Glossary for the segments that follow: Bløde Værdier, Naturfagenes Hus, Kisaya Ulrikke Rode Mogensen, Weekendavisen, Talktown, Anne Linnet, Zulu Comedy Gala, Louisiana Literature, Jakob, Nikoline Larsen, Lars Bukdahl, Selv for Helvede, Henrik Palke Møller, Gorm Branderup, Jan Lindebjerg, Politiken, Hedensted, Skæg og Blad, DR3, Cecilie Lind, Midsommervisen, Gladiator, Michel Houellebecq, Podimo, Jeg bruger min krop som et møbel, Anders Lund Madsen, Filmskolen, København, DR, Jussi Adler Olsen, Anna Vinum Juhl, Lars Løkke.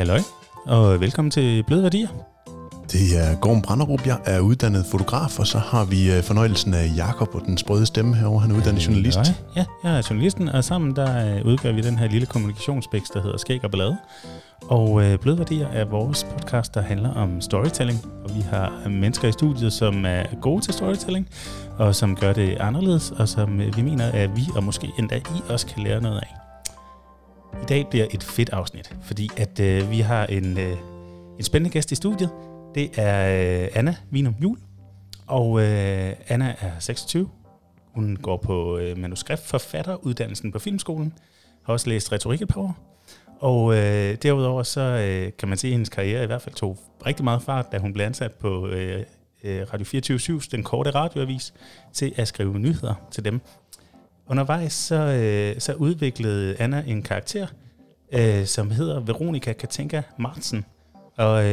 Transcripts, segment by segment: Halløj, og velkommen til Bløde Værdier. Det er Gorm Branderup, jeg er uddannet fotograf, og så har vi fornøjelsen af Jakob og den sprøde stemme herovre. Han er uddannet journalist. Ja, jeg er journalisten, og sammen der udgør vi den her lille kommunikationsbæks, der hedder Skæg og Blad. Og Bløde Værdier er vores podcast, der handler om storytelling. Og vi har mennesker i studiet, som er gode til storytelling, og som gør det anderledes, og som vi mener, at vi og måske endda I også kan lære noget af. I dag bliver et fedt afsnit, fordi at vi har en spændende gæst i studiet. Det er Anna Vinum Juhl, og Anna er 26. Hun går på manuskriptforfatteruddannelsen på Filmskolen, har også læst retorik et par år. Og derudover så kan man se, at hendes karriere i hvert fald tog rigtig meget fart, da hun blev ansat på Radio 24 Syv, den korte radioavis, til at skrive nyheder til dem. Undervejs så udviklede Anna en karakter, som hedder Veronika Katinka Martsen. Og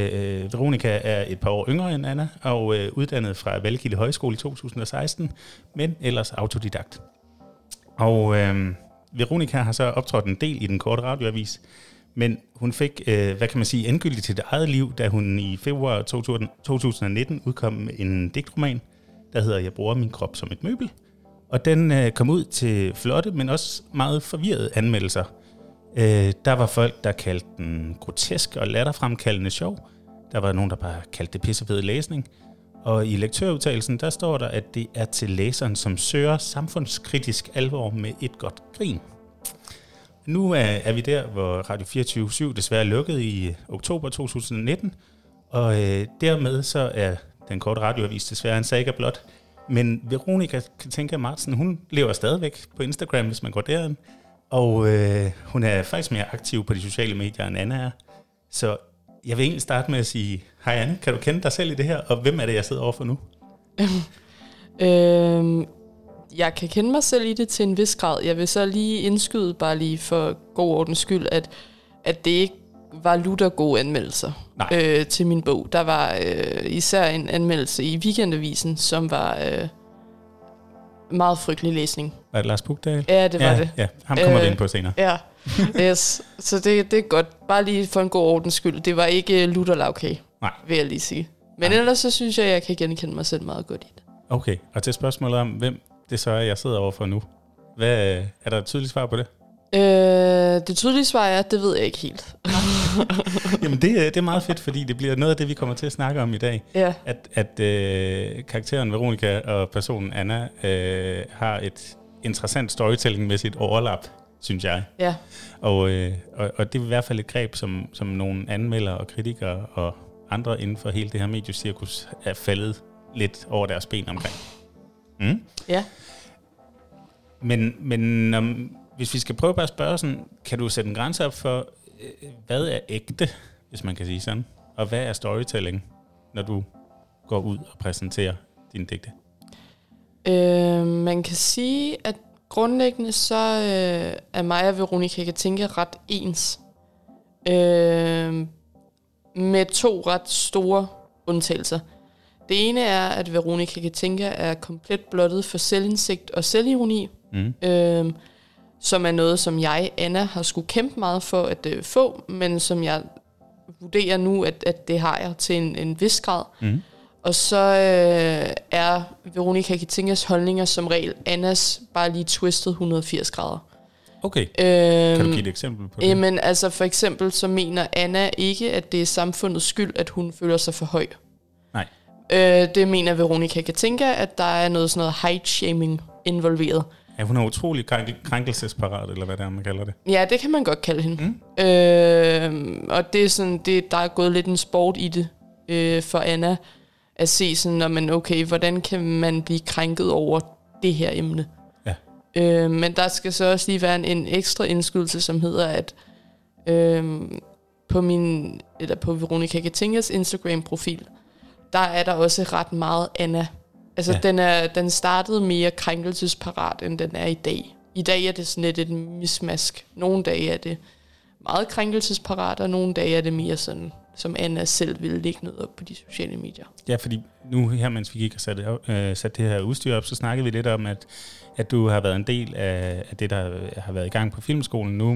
Veronika er et par år yngre end Anna, og uddannet fra Valgilde Højskole i 2016, men ellers autodidakt. Og Veronika har så optrådt en del i den korte radioavis, men hun fik, endegyldigt til sit eget liv, da hun i februar 2019 udkom med en digtroman, der hedder Jeg bruger min krop som et møbel. Og den kom ud til flotte, men også meget forvirrede anmeldelser. Der var folk, der kaldte den grotesk og latterfremkaldende sjov. Der var nogen, der bare kaldte det pissefed læsning. Og i lektørudtalelsen, der står der, at det er til læseren, som søger samfundskritisk alvor med et godt grin. Nu er vi der, hvor Radio 24 Syv desværre lukkede i oktober 2019. Og dermed så er den korte radioavis desværre en saga blot. Men Veronika Katinka Martsen, hun lever stadigvæk på Instagram, hvis man går derind. Og hun er faktisk mere aktiv på de sociale medier, end Anna er. Så jeg vil egentlig starte med at sige, hej Anna, kan du kende dig selv i det her? Og hvem er det, jeg sidder overfor nu? Jeg kan kende mig selv i det til en vis grad. Jeg vil så lige indskyde, bare lige for god ordens skyld, at det ikke var lutter gode anmeldelser til min bog. Der var især en anmeldelse i Weekendavisen, som var... meget frygtelig læsning. Var det Lars Bukdahl? Ja, det var det. Ja. Ham kommer vi ind på senere. Ja, yes. Så det er godt. Bare lige for en god ordens skyld. Det var ikke lutterlavkage, vil jeg lige sige. Men ellers så synes jeg kan genkende mig selv meget godt i det. Okay, og til spørgsmålet om, hvem det så er, jeg sidder overfor nu. Hvad, er der et tydeligt svar på det? Det tydelige svar er, at det ved jeg ikke helt. Jamen det er meget fedt, fordi det bliver noget af det, vi kommer til at snakke om i dag. Ja. At karakteren Veronika og personen Anna har et interessant storytelling-mæssigt overlap, synes jeg. Ja. Og det er i hvert fald et greb, som nogle anmeldere og kritikere og andre inden for hele det her mediecirkus er faldet lidt over deres ben omkring. Mm? Ja. Men hvis vi skal prøve bare at spørge sådan, kan du sætte en grænse op for, hvad er ægte, hvis man kan sige sådan, og hvad er storytelling, når du går ud og præsenterer dine digte? Man kan sige, at grundlæggende så er mig og Veronika Katinka ret ens. Med to ret store undtagelser. Det ene er, at Veronika Katinka er komplet blottet for selvindsigt og selvironi. Mm. Som er noget, som jeg, Anna, har skulle kæmpe meget for at få, men som jeg vurderer nu, at det har jeg til en vis grad. Mm. Og så er Veronika Katinkas holdninger som regel Annas bare lige twistet 180 grader. Okay. Kan du give et eksempel på det? Jamen, altså for eksempel så mener Anna ikke, at det er samfundets skyld, at hun føler sig for høj. Nej. Det mener Veronika Katinka, at der er noget sådan noget height-shaming involveret. Ja, hun er utrolig krænkelsesparat, eller hvad det er, man kalder det. Ja, det kan man godt kalde hende. Mm. Og det er sådan, der er gået lidt en sport i det for Anna, at se sådan, hvordan kan man blive krænket over det her emne? Ja. Men der skal så også lige være en ekstra indskydelse, som hedder, at på Veronika Katinkas Instagram-profil, der er der også ret meget Anna. Altså, ja. Den startede mere krænkelsesparat, end den er i dag. I dag er det sådan lidt et mismask. Nogle dage er det meget krænkelsesparat, og nogle dage er det mere sådan som Anna selv ville lægge ned op på de sociale medier. Ja, fordi nu her, mens vi gik og satte det her udstyr op, så snakkede vi lidt om, at du har været en del af det, der har været i gang på Filmskolen nu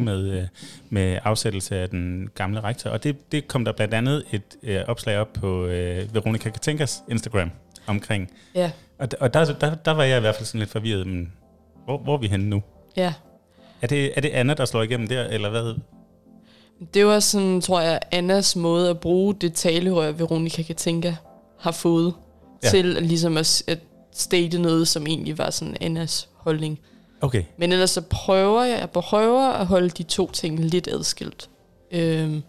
med afsættelse af den gamle rektor. Og det kom der blandt andet et opslag op på Veronika Katinkas Instagram omkring. Ja. Og der var jeg i hvert fald sådan lidt forvirret, men hvor er vi henne nu? Ja. Er det Anna, der slår igennem der, eller hvad? Det var sådan, tror jeg, Annas måde at bruge det talerør, Veronika Katinka har fået, ja, til ligesom at state noget, som egentlig var sådan Annas holdning. Okay. Men ellers så prøver jeg at holde de to ting lidt adskilt. Men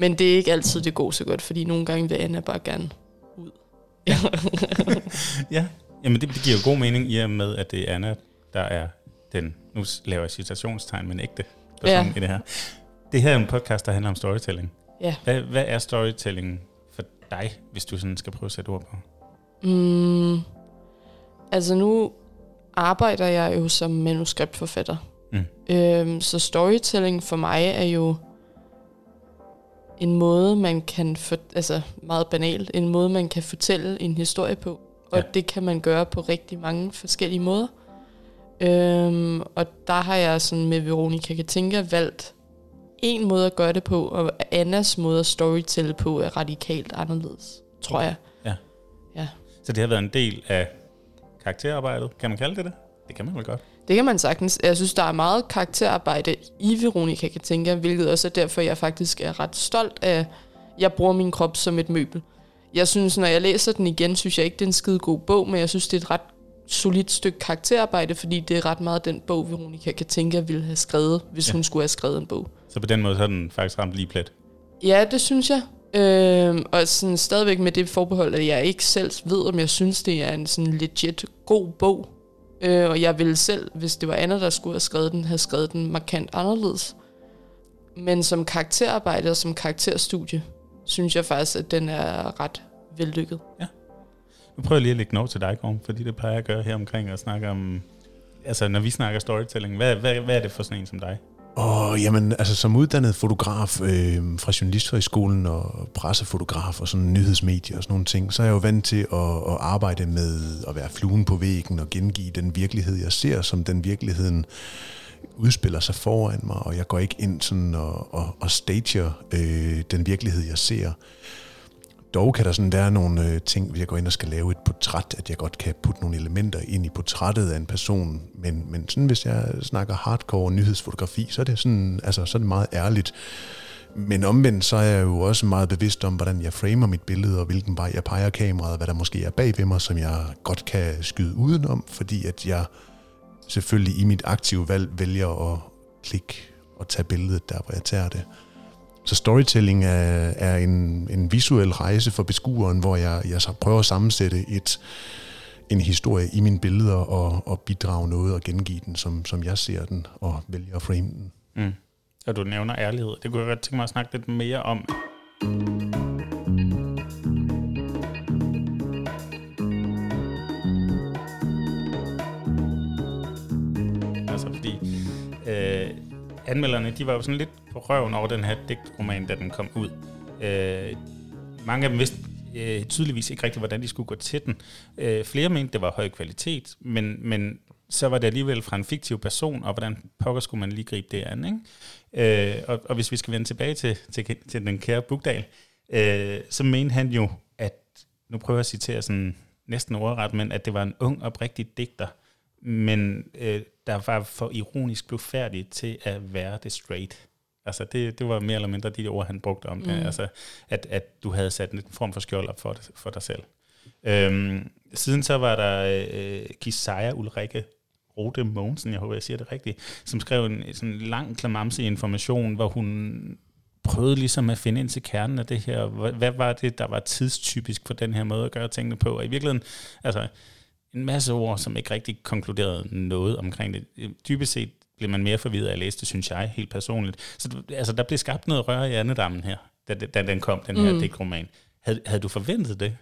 det er ikke altid, det går så godt, fordi nogle gange vil Anna bare gerne ud. Ja, ja. Jamen det giver jo god mening i og med, at det er Anna, der er den, nu laver jeg citationstegn, men ægte person, ja, i det her. Det her er en podcast, der handler om storytelling. Ja. Hvad er storytelling for dig, hvis du sådan skal prøve at sætte ord på? Altså nu arbejder jeg jo som manuskriptforfatter. Mm. Så storytelling for mig er jo en måde, man kan, altså meget banalt, en måde, man kan fortælle en historie på. Og ja, det kan man gøre på rigtig mange forskellige måder. Og der har jeg sådan med Veronika Katinka valgt en måde at gøre det på, og Annas måde at storytelle på er radikalt anderledes, tror jeg. Ja. Ja. Så det har været en del af karakterarbejdet. Kan man kalde det det? Det kan man vel godt. Det kan man sagtens. Jeg synes, der er meget karakterarbejde i Veronika Katinka, hvilket også er derfor, jeg faktisk er ret stolt af, jeg bruger min krop som et møbel. Jeg synes, når jeg læser den igen, synes jeg ikke, det er en skide god bog, men jeg synes, det er et ret solidt stykke karakterarbejde, fordi det er ret meget den bog, Veronika Katinka ville have skrevet, hvis, ja, hun skulle have skrevet en bog. Så på den måde har den faktisk ramt lige plet? Ja, det synes jeg. Og sådan stadigvæk med det forbehold, at jeg ikke selv ved, om jeg synes, det er en sådan legit god bog. Og jeg ville selv, hvis det var Anna, der skulle have skrevet den, have skrevet den markant anderledes. Men som karakterarbejde og som karakterstudie, synes jeg faktisk, at den er ret vellykket. Ja. Nu prøver jeg lige at lægge noget til dig, Gorm, fordi det plejer jeg at gøre her omkring og snakke om, altså når vi snakker storytelling, hvad er det for sådan en som dig? Jamen, altså som uddannet fotograf fra Journalisthøjskolen og pressefotograf og sådan nyhedsmedier og sådan nogle ting, så er jeg jo vant til at arbejde med at være fluen på væggen og gengive den virkelighed, jeg ser, som den virkeligheden udspiller sig foran mig, og jeg går ikke ind sådan og stager den virkelighed, jeg ser. Dog kan der sådan være nogle ting, hvis jeg går ind og skal lave et portræt, at jeg godt kan putte nogle elementer ind i portrættet af en person, men sådan hvis jeg snakker hardcore nyhedsfotografi, så er det sådan, altså så er det meget ærligt. Men omvendt så er jeg jo også meget bevidst om, hvordan jeg framer mit billede, og hvilken vej jeg peger kameraet, og hvad der måske er bag ved mig, som jeg godt kan skyde udenom, fordi at jeg selvfølgelig i mit aktive valg vælger at klikke og tage billedet der, hvor jeg tager det. Så storytelling er en visuel rejse for beskueren, hvor jeg så prøver at sammensætte en historie i mine billeder og bidrage noget og gengive den, som jeg ser den og vælger at frame den. Mm. Og du nævner ærlighed. Det kunne jeg godt tænke mig at snakke lidt mere om. Altså fordi... anmelderne, de var jo sådan lidt på røven over den her digtroman, da den kom ud. Mange af dem vidste tydeligvis ikke rigtigt, hvordan de skulle gå til den. Flere mente, det var høj kvalitet, men så var det alligevel fra en fiktiv person, og hvordan pokker skulle man lige gribe det an, ikke? Og hvis vi skal vende tilbage til den kære Bukdahl, så mente han jo, at, nu prøver jeg at citere sådan næsten ordret, men at det var en ung, oprigtig digter, men der var for ironisk blufærdigt til at være det straight. Altså det var mere eller mindre de ord, han brugte om det. Altså at du havde sat en form for skjold op for dig selv. Siden så var der Kisaya Ulrikke Rode Mogensen, jeg håber, jeg siger det rigtigt, som skrev en sådan lang klamamse i Information, hvor hun prøvede ligesom at finde ind til kernen af det her. Hvad var det, der var tidstypisk for den her måde at gøre tingene på? Og i virkeligheden, altså... en masse ord, som ikke rigtig konkluderede noget omkring det. Dybest set blev man mere forvirret af at læse det, synes jeg, helt personligt. Så altså, der blev skabt noget røre i andedammen her, da den kom, den her digtroman. Havde du forventet det?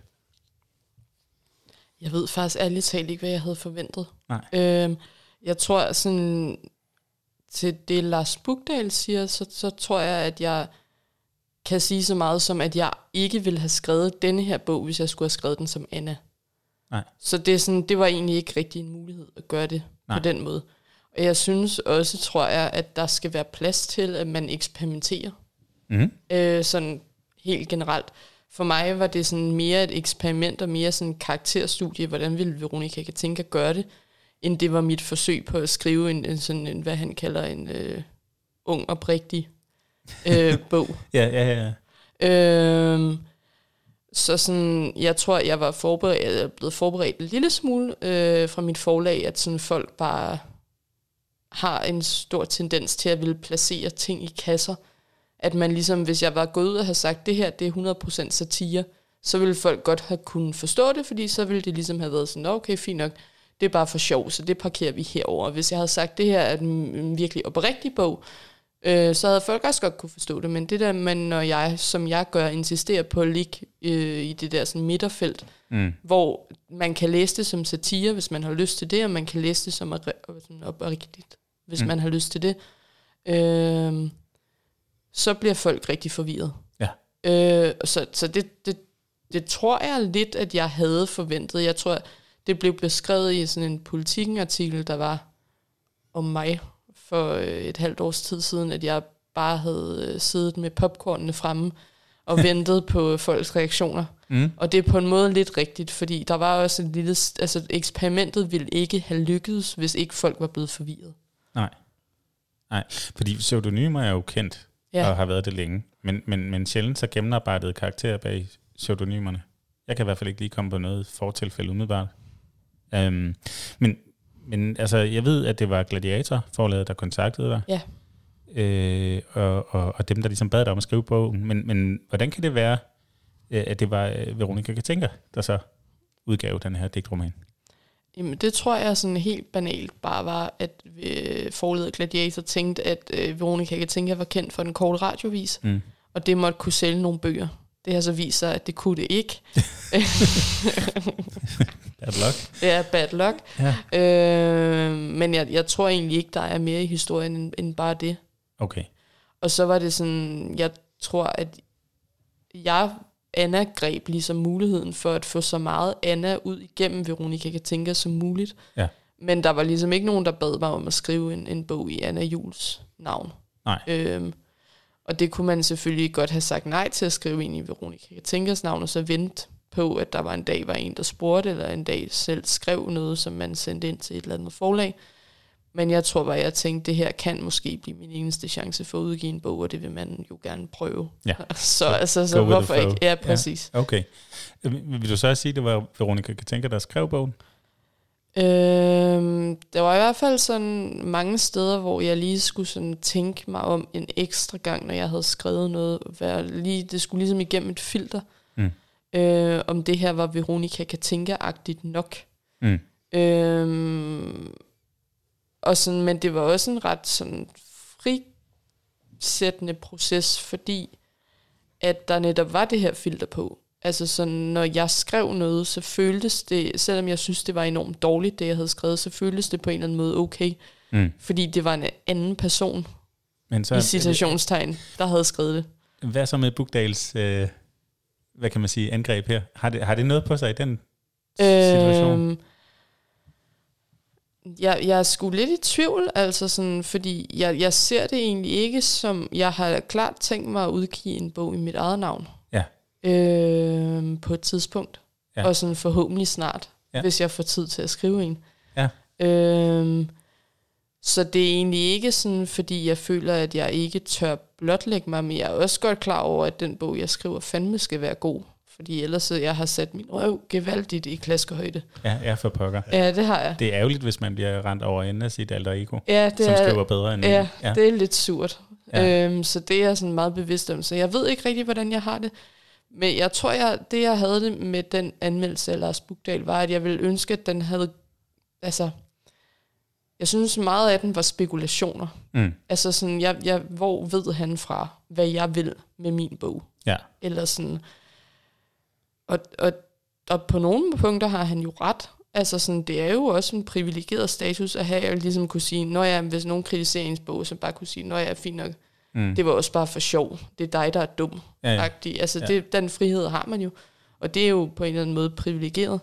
Jeg ved faktisk ærligt talt ikke, hvad jeg havde forventet. Nej. Jeg tror sådan, til det Lars Bukdahl siger, så tror jeg, at jeg kan sige så meget som, at jeg ikke ville have skrevet denne her bog, hvis jeg skulle have skrevet den som Anna. Nej. Så det, er sådan, det var egentlig ikke rigtig en mulighed at gøre det på den måde. Og jeg synes også, tror jeg, at der skal være plads til, at man eksperimenterer. Mm. Sådan helt generelt. For mig var det sådan mere et eksperiment og mere sådan en karakterstudie, hvordan ville Veronika Katinka gøre det, end det var mit forsøg på at skrive en sådan en, hvad han kalder en ung og rigtig bog. Så sådan, jeg tror, jeg var blevet forberedt en lille smule fra mit forlag, at sådan folk bare har en stor tendens til at ville placere ting i kasser. At man ligesom, hvis jeg var gået ud og havde sagt, det her, det er 100% satire, så ville folk godt have kunnet forstå det, fordi så ville det ligesom have været sådan, okay, fint nok, det er bare for sjov, så det parkerer vi herover. Hvis jeg havde sagt, det her er en virkelig oprigtig bog, så havde folk også godt kunne forstå det, men det der, man, når jeg, som jeg gør, insisterer på at ligge i det der sådan midterfelt, hvor man kan læse det som satire, hvis man har lyst til det, og man kan læse det som oprigtigt, hvis man har lyst til det, så bliver folk rigtig forvirret. Ja. Så det tror jeg lidt, at jeg havde forventet. Jeg tror, det blev beskrevet i sådan en Politiken-artikel, der var om mig for et halvt års tid siden, at jeg bare havde siddet med popcornene fremme og ventet på folks reaktioner. Mm. Og det er på en måde lidt rigtigt, fordi der var også et lille... Altså, eksperimentet ville ikke have lykkedes, hvis ikke folk var blevet forvirret. Nej, fordi pseudonymer er jo kendt. Ja. Og har været det længe. Men sjældent så gennemarbejdede karakterer bag pseudonymerne. Jeg kan i hvert fald ikke lige komme på noget fortilfælde umiddelbart. Men altså, jeg ved, at det var Gladiator-forlaget, der kontaktede dig. Ja. Og dem, der ligesom bad dig om at skrive bogen. Men hvordan kan det være, at det var Veronika Katinka, der så udgav den her digtroman? Jamen, det tror jeg sådan helt banalt bare var, at forlaget Gladiator tænkte, at Veronika Katinka var kendt for den korte radiovis, og det måtte kunne sælge nogle bøger. Det har så vist sig, at det kunne det ikke. Bad luck. Ja, bad luck. Ja. Men jeg tror egentlig ikke, der er mere i historien end bare det. Okay. Og så var det sådan, jeg tror, at Anna greb ligesom muligheden for at få så meget Anna ud igennem Veronika Katinka som muligt. Ja. Men der var ligesom ikke nogen, der bad mig om at skrive en bog i Anna Juhls navn. Nej. Og det kunne man selvfølgelig godt have sagt nej til at skrive ind i Veronika Katinkas navn, og så vente på, at der var en, der spurgte, eller en dag selv skrev noget, som man sendte ind til et eller andet forlag. Men jeg tror bare, jeg tænkte, det her kan måske blive min eneste chance for at udgive en bog, og det vil man jo gerne prøve. Ja. Så hvorfor ikke? Ja, præcis. Ja. Okay. Vil du så sige, at det var Veronika Katinka, der skrev bogen? Der var i hvert fald sådan mange steder, hvor jeg lige skulle sådan tænke mig om en ekstra gang, når jeg havde skrevet noget. Det skulle ligesom igennem et filter, om det her var Veronika Katinka-agtigt nok. Mm. Og sådan, men det var også en ret sådan frisættende proces, fordi at der netop var det her filter på. Altså sådan, når jeg skrev noget, så føltes det, selvom jeg synes, det var enormt dårligt, det jeg havde skrevet, så føltes det på en eller anden måde okay. Mm. Fordi det var en anden person, men så, i citationstegn, der havde skrevet det. Hvad så med Bukdahls, hvad kan man sige, angreb her? Har det noget på sig i den situation? Jeg skulle lidt i tvivl, altså sådan, fordi jeg ser det egentlig ikke som, jeg har klart tænkt mig at udgive en bog i mit eget navn. Ja. På et tidspunkt. Ja. Og sådan forhåbentlig snart, hvis jeg får tid til at skrive en. Ja. Så det er egentlig ikke sådan, fordi jeg føler, at jeg ikke tør blotlægge mig, men jeg er også godt klar over, at den bog, jeg skriver, fandme skal være god. Fordi ellers jeg har sat min røv gevaldigt i klaskehøjde. Ja, jeg for pokker. Ja, det har jeg. Det er ærgerligt, hvis man bliver rendt over enden af sit alter ego, som skriver bedre end en. Ja, det er lidt surt. Ja. Så det er jeg sådan meget bevidst om. Så jeg ved ikke rigtig, hvordan jeg har det. Men jeg tror, det jeg havde det med den anmeldelse af Lars Bukdahl, var, at jeg ville ønske, at den havde... Altså, jeg synes meget af den var spekulationer. Mm. Altså sådan, hvor ved han fra, hvad jeg vil med min bog? Ja. Eller sådan... Og på nogle punkter har han jo ret. Altså sådan, det er jo også en privilegeret status at have, at ligesom kunne sige, når jeg, hvis nogen kritiserer ens bog, så bare kunne sige, når jeg er fint nok. Det var også bare for sjov. Det er dig, der er dum. Ja. Altså, det, den frihed har man jo. Og det er jo på en eller anden måde privilegeret.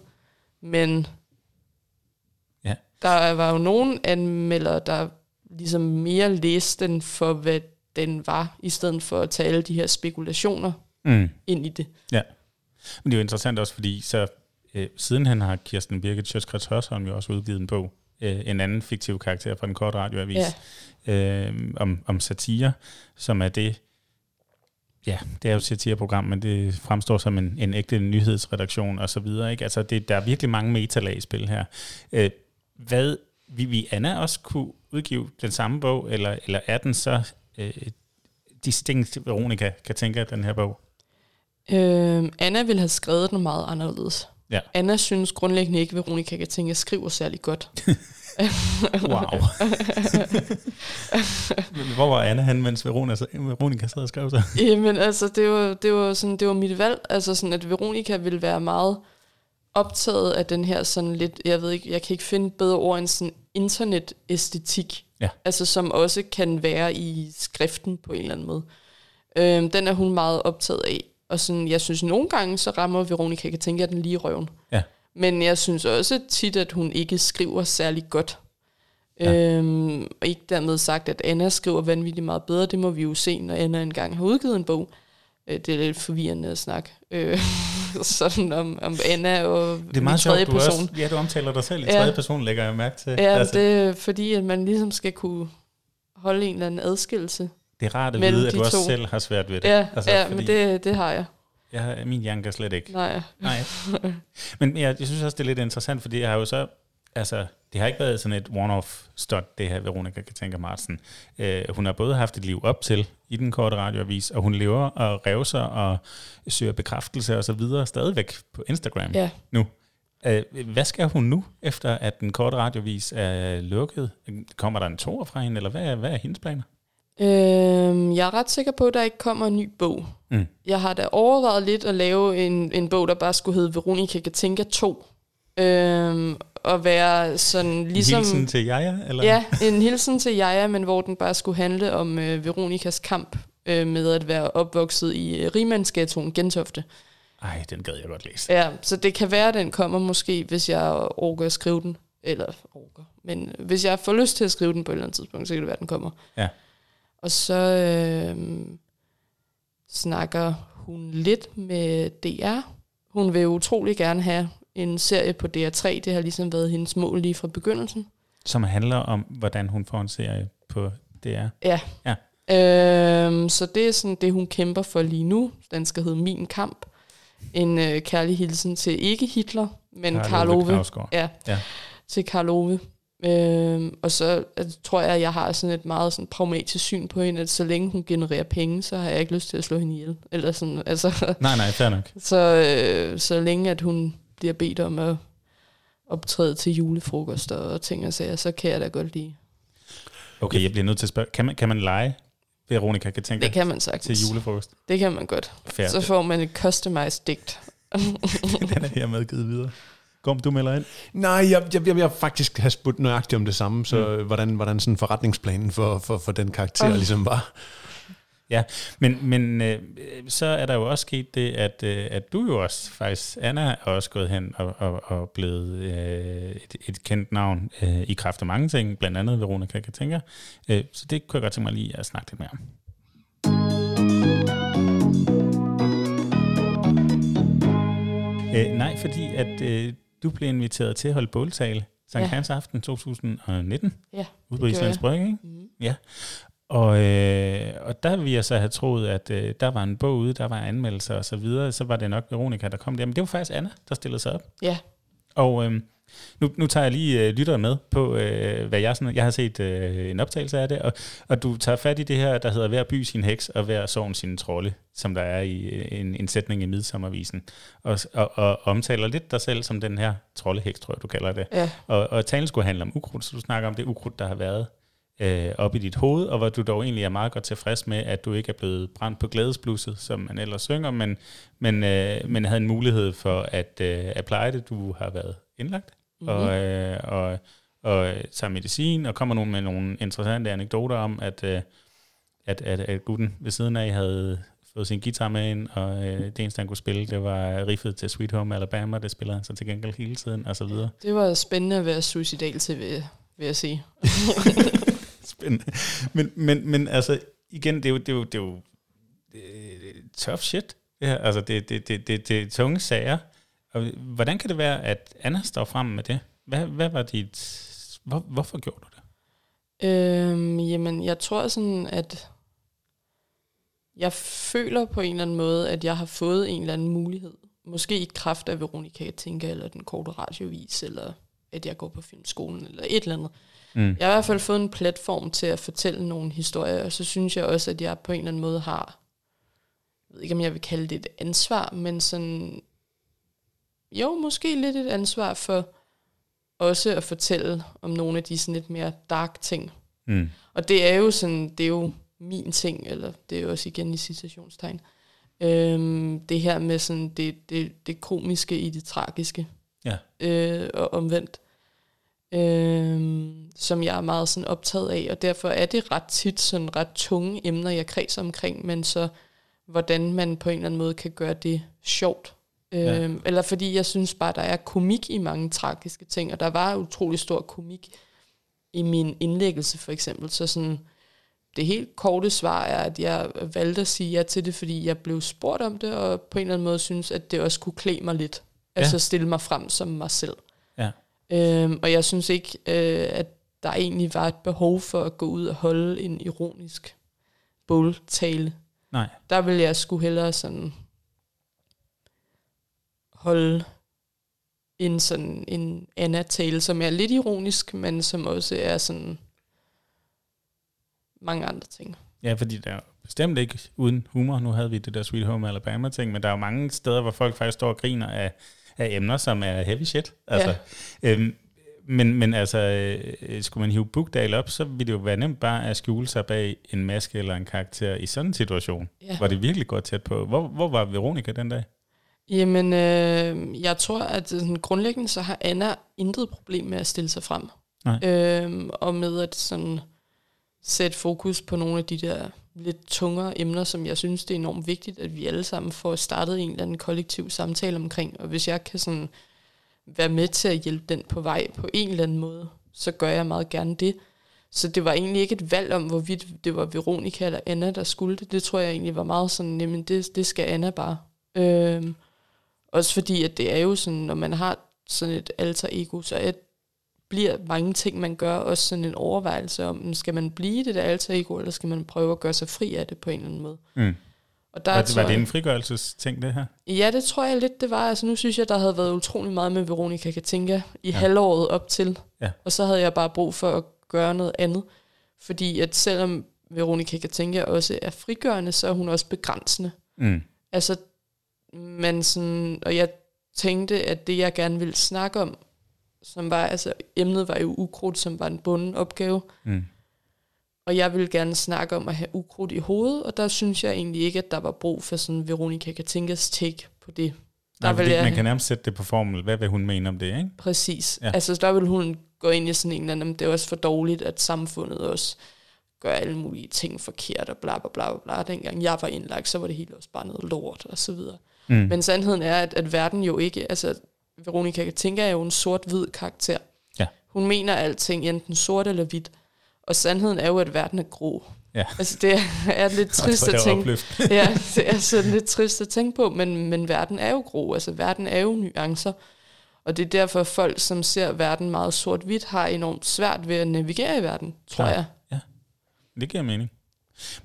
Men der var jo nogen anmeldere, der ligesom mere læste den for, hvad den var, i stedet for at tale de her spekulationer ind i det. Ja, men det er jo interessant også, fordi så sidenhen har Kirsten Birgit Sjøtskrets Hørsholm jo også udgivet en bog, en anden fiktiv karakter fra Den Korte Radioavis, om satire, som er det, ja, det er jo et satireprogram, men det fremstår som en ægte nyhedsredaktion og så videre, ikke? Altså, der er virkelig mange metalag i spil her. Hvad vi Anna også kunne udgive den samme bog, eller er den så distinkt Veronika Katinka, den her bog? Anna ville have skrevet den meget anderledes. Ja. Anna synes grundlæggende ikke, at Veronika Katinka skriver særlig godt. Wow. Hvor var Anna hen, mens Veronika sad og skrev så? Jamen altså, det var mit valg, altså sådan, at Veronika ville være meget optaget af den her sådan lidt, jeg ved ikke, jeg kan ikke finde bedre ord end sådan internetæstetik, altså som også kan være i skriften på en eller anden måde. Den er hun meget optaget af, og sådan, jeg synes nogle gange, så rammer Veronika Katinka den lige i røven. Ja. Men jeg synes også tit, at hun ikke skriver særlig godt. Og ikke dermed sagt, at Anna skriver vanvittigt meget bedre, det må vi jo se, når Anna engang har udgivet en bog. Det er lidt forvirrende at snakke sådan om Anna og det er meget tredje sjovt, person. Du omtaler dig selv i tredje person, lægger jeg mærke til. Ja, altså, det er fordi, at man ligesom skal kunne holde en eller anden adskillelse. Det er rart at vide, at du også selv har svært ved det. Ja, altså, men det har jeg. Min hjerne kan slet ikke. Nej. Men jeg synes også, det er lidt interessant, fordi jeg har jo så... Altså, det har ikke været sådan et one-off-stot, det her Veronika Katinka Martsen. Hun har både haft et liv op til i Den Korte Radioavis, og hun lever og revser og søger bekræftelse og så videre stadigvæk på Instagram nu. Hvad skal hun nu, efter at Den Korte Radioavis er lukket? Kommer der en toer fra hende, eller hvad er hendes planer? Jeg er ret sikker på, at der ikke kommer en ny bog. Jeg har da overvejet lidt at lave en bog, der bare skulle hedde Veronika Katinka 2. Og være sådan ligesom... En hilsen til Jaja? Eller? Ja, en hilsen til Jaja, men hvor den bare skulle handle om Veronikas kamp med at være opvokset i Riemandsgatoren, Gentofte. Ej, den gad jeg godt læse. Ja, så det kan være, at den kommer måske, hvis jeg orker at skrive den. Men hvis jeg får lyst til at skrive den på et eller andet tidspunkt, så kan det være, at den kommer. Ja. Og så snakker hun lidt med DR. Hun vil utrolig gerne have en serie på DR3, det har ligesom været hendes mål lige fra begyndelsen. Som handler om, hvordan hun får en serie på DR? Ja. Så det er sådan det, hun kæmper for lige nu. Den skal hedde Min Kamp. En kærlig hilsen til ikke Hitler, men Karl Ove. Ja, til Karl Ove. Og så tror jeg, at jeg har sådan et meget sådan pragmatisk syn på hende, at så længe hun genererer penge, så har jeg ikke lyst til at slå hende ihjel. Eller sådan, altså, nej, fair nok. Så længe at hun bliver bedt om at optræde til julefrokoster og ting og sager, så kan jeg da godt lide. Okay, jeg bliver nødt til at spørge, kan man lege Veronika Katinka? Det kan man sagtens. Til julefrokost? Det kan man godt. Fair. Så får man et customized digt. Den er her medgivet videre. Gorm, du melder ind? Nej, jeg faktisk har spurgt nøjagtigt om det samme, så hvordan sådan forretningsplanen for den karakter ligesom var. Ja, men så er der jo også sket det, at du jo også faktisk, Anna, er også gået hen og blevet et kendt navn i kraft af mange ting, blandt andet Veronika Katinka. Så det kunne jeg godt tænke mig lige at snakke lidt mere om. Nej, fordi at du blev inviteret til at holde båltale Sankt Hans Aften 2019 ude på Islandsbrygge, ikke? Mm-hmm. Ja. Og der ville jeg så have troet, at der var en bog ude, der var anmeldelser og så videre, så var det nok Veronika, der kom der. Men det var faktisk Anna, der stillede sig op. Ja. Og nu tager jeg lige lytteren med på, hvad jeg har set en optagelse af det, og du tager fat i det her, der hedder Hver by sin heks, og hver sogn sin trolde, som der er i en sætning i Midsommervisen, og omtaler lidt dig selv som den her troldeheks, tror jeg, du kalder det. Ja. Og talen skulle handle om ukrudt, så du snakker om det ukrudt, der har været op i dit hoved, og hvor du dog egentlig er meget godt tilfreds med, at du ikke er blevet brændt på glædesblusset, som man ellers synger, men havde en mulighed for at pleje det. Du har været indlagt, og tager medicin, og kommer nu med nogle interessante anekdoter om, at at gutten ved siden af havde fået sin guitar med ind, og det eneste, han kunne spille, det var riffet til Sweet Home Alabama, det spiller han så til gengæld hele tiden, og så videre. Det var spændende at være suicidal til, vil jeg sige. Spændende. Men altså, igen, det er jo tough shit. Ja, altså, det er tunge sager. Og hvordan kan det være, at Anna står frem med det? Hvad var dit... Hvorfor gjorde du det? Jamen, jeg tror sådan, at jeg føler på en eller anden måde, at jeg har fået en eller anden mulighed. Måske i kraft af Veronika Katinka, eller den korte radiovis, eller at jeg går på Filmskolen, eller et eller andet. Mm. Jeg har i hvert fald fået en platform til at fortælle nogle historier, og så synes jeg også, at jeg på en eller anden måde har... Jeg ved ikke, om jeg vil kalde det et ansvar, men sådan... Jo, måske lidt et ansvar for også at fortælle om nogle af de sådan lidt mere dark ting. Mm. Og det er jo sådan, det er jo min ting, eller det er jo også igen i citationstegn. Det her med sådan det komiske i det tragiske. Ja. Og omvendt. Som jeg er meget sådan optaget af, og derfor er det ret tit sådan ret tunge emner, jeg kredser omkring, men så hvordan man på en eller anden måde kan gøre det sjovt. Ja. Eller fordi jeg synes bare, der er komik i mange tragiske ting, og der var utrolig stor komik i min indlæggelse for eksempel. Så sådan, det helt korte svar er, at jeg valgte at sige ja til det, fordi jeg blev spurgt om det, og på en eller anden måde synes, at det også kunne klæde mig lidt. Ja. Altså stille mig frem som mig selv. Ja. Og jeg synes ikke, at der egentlig var et behov for at gå ud og holde en ironisk båltale. Nej. Der ville jeg sgu hellere sådan... holde en sådan en Anna-tale, som er lidt ironisk, men som også er sådan mange andre ting. Ja, fordi der er bestemt ikke uden humor. Nu havde vi det der Sweet Home Alabama-ting, men der er jo mange steder, hvor folk faktisk står og griner af emner, som er heavy shit. Altså, ja. Men altså, skulle man hive Bukdahl op, så ville det jo være nemt bare at skjule sig bag en maske eller en karakter i sådan en situation. Ja. Var det virkelig godt tæt på? Hvor var Veronika den dag? Jamen, jeg tror, at sådan, grundlæggende så har Anna intet problem med at stille sig frem. Og med at sådan, sætte fokus på nogle af de der lidt tungere emner, som jeg synes, det er enormt vigtigt, at vi alle sammen får startet en eller anden kollektiv samtale omkring. Og hvis jeg kan sådan, være med til at hjælpe den på vej på en eller anden måde, så gør jeg meget gerne det. Så det var egentlig ikke et valg om, hvorvidt det var Veronika eller Anna, der skulle det. Det tror jeg egentlig var meget sådan, jamen det skal Anna bare. Også fordi at det er jo sådan, når man har sådan et alter ego, så bliver mange ting man gør også sådan en overvejelse om, skal man blive det der alter ego, eller skal man prøve at gøre sig fri af det på en eller anden måde. Mm. Og der var det en frigørelsesting det her? Ja, det tror jeg lidt det var. Altså nu synes jeg der havde været utrolig meget med Veronika Katinka i halvåret op til, og så havde jeg bare brug for at gøre noget andet, fordi at selvom Veronika Katinka også er frigørende, så er hun også begrænsende. Mm. Altså men sådan, og jeg tænkte, at det, jeg gerne ville snakke om, som var, altså emnet var jo ukrudt, som var en bunden opgave. Mm. Og jeg ville gerne snakke om at have ukrudt i hovedet, og der synes jeg egentlig ikke, at der var brug for sådan Veronika Katinkas take på det. Nej, fordi man kan nærmest sætte det på formel. Hvad vil hun mene om det, ikke? Præcis. Ja. Altså, der ville hun gå ind i sådan en eller anden, det er også for dårligt, at samfundet også gør alle mulige ting forkert, og bla bla bla bla. Dengang jeg var indlagt, så var det helt også bare noget lort, og så videre. Mm. Men sandheden er, at verden jo ikke... Altså, Veronika Katinka er jo en sort-hvid karakter. Ja. Hun mener alting enten sort eller hvidt. Og sandheden er jo, at verden er grå. Ja. Altså, det er lidt trist at tænke... Ja, det er sådan lidt trist at tænke på, men verden er jo grå. Altså, verden er jo nuancer. Og det er derfor, folk, som ser verden meget sort-hvidt, har enormt svært ved at navigere i verden, tror jeg. Ja, det giver mening.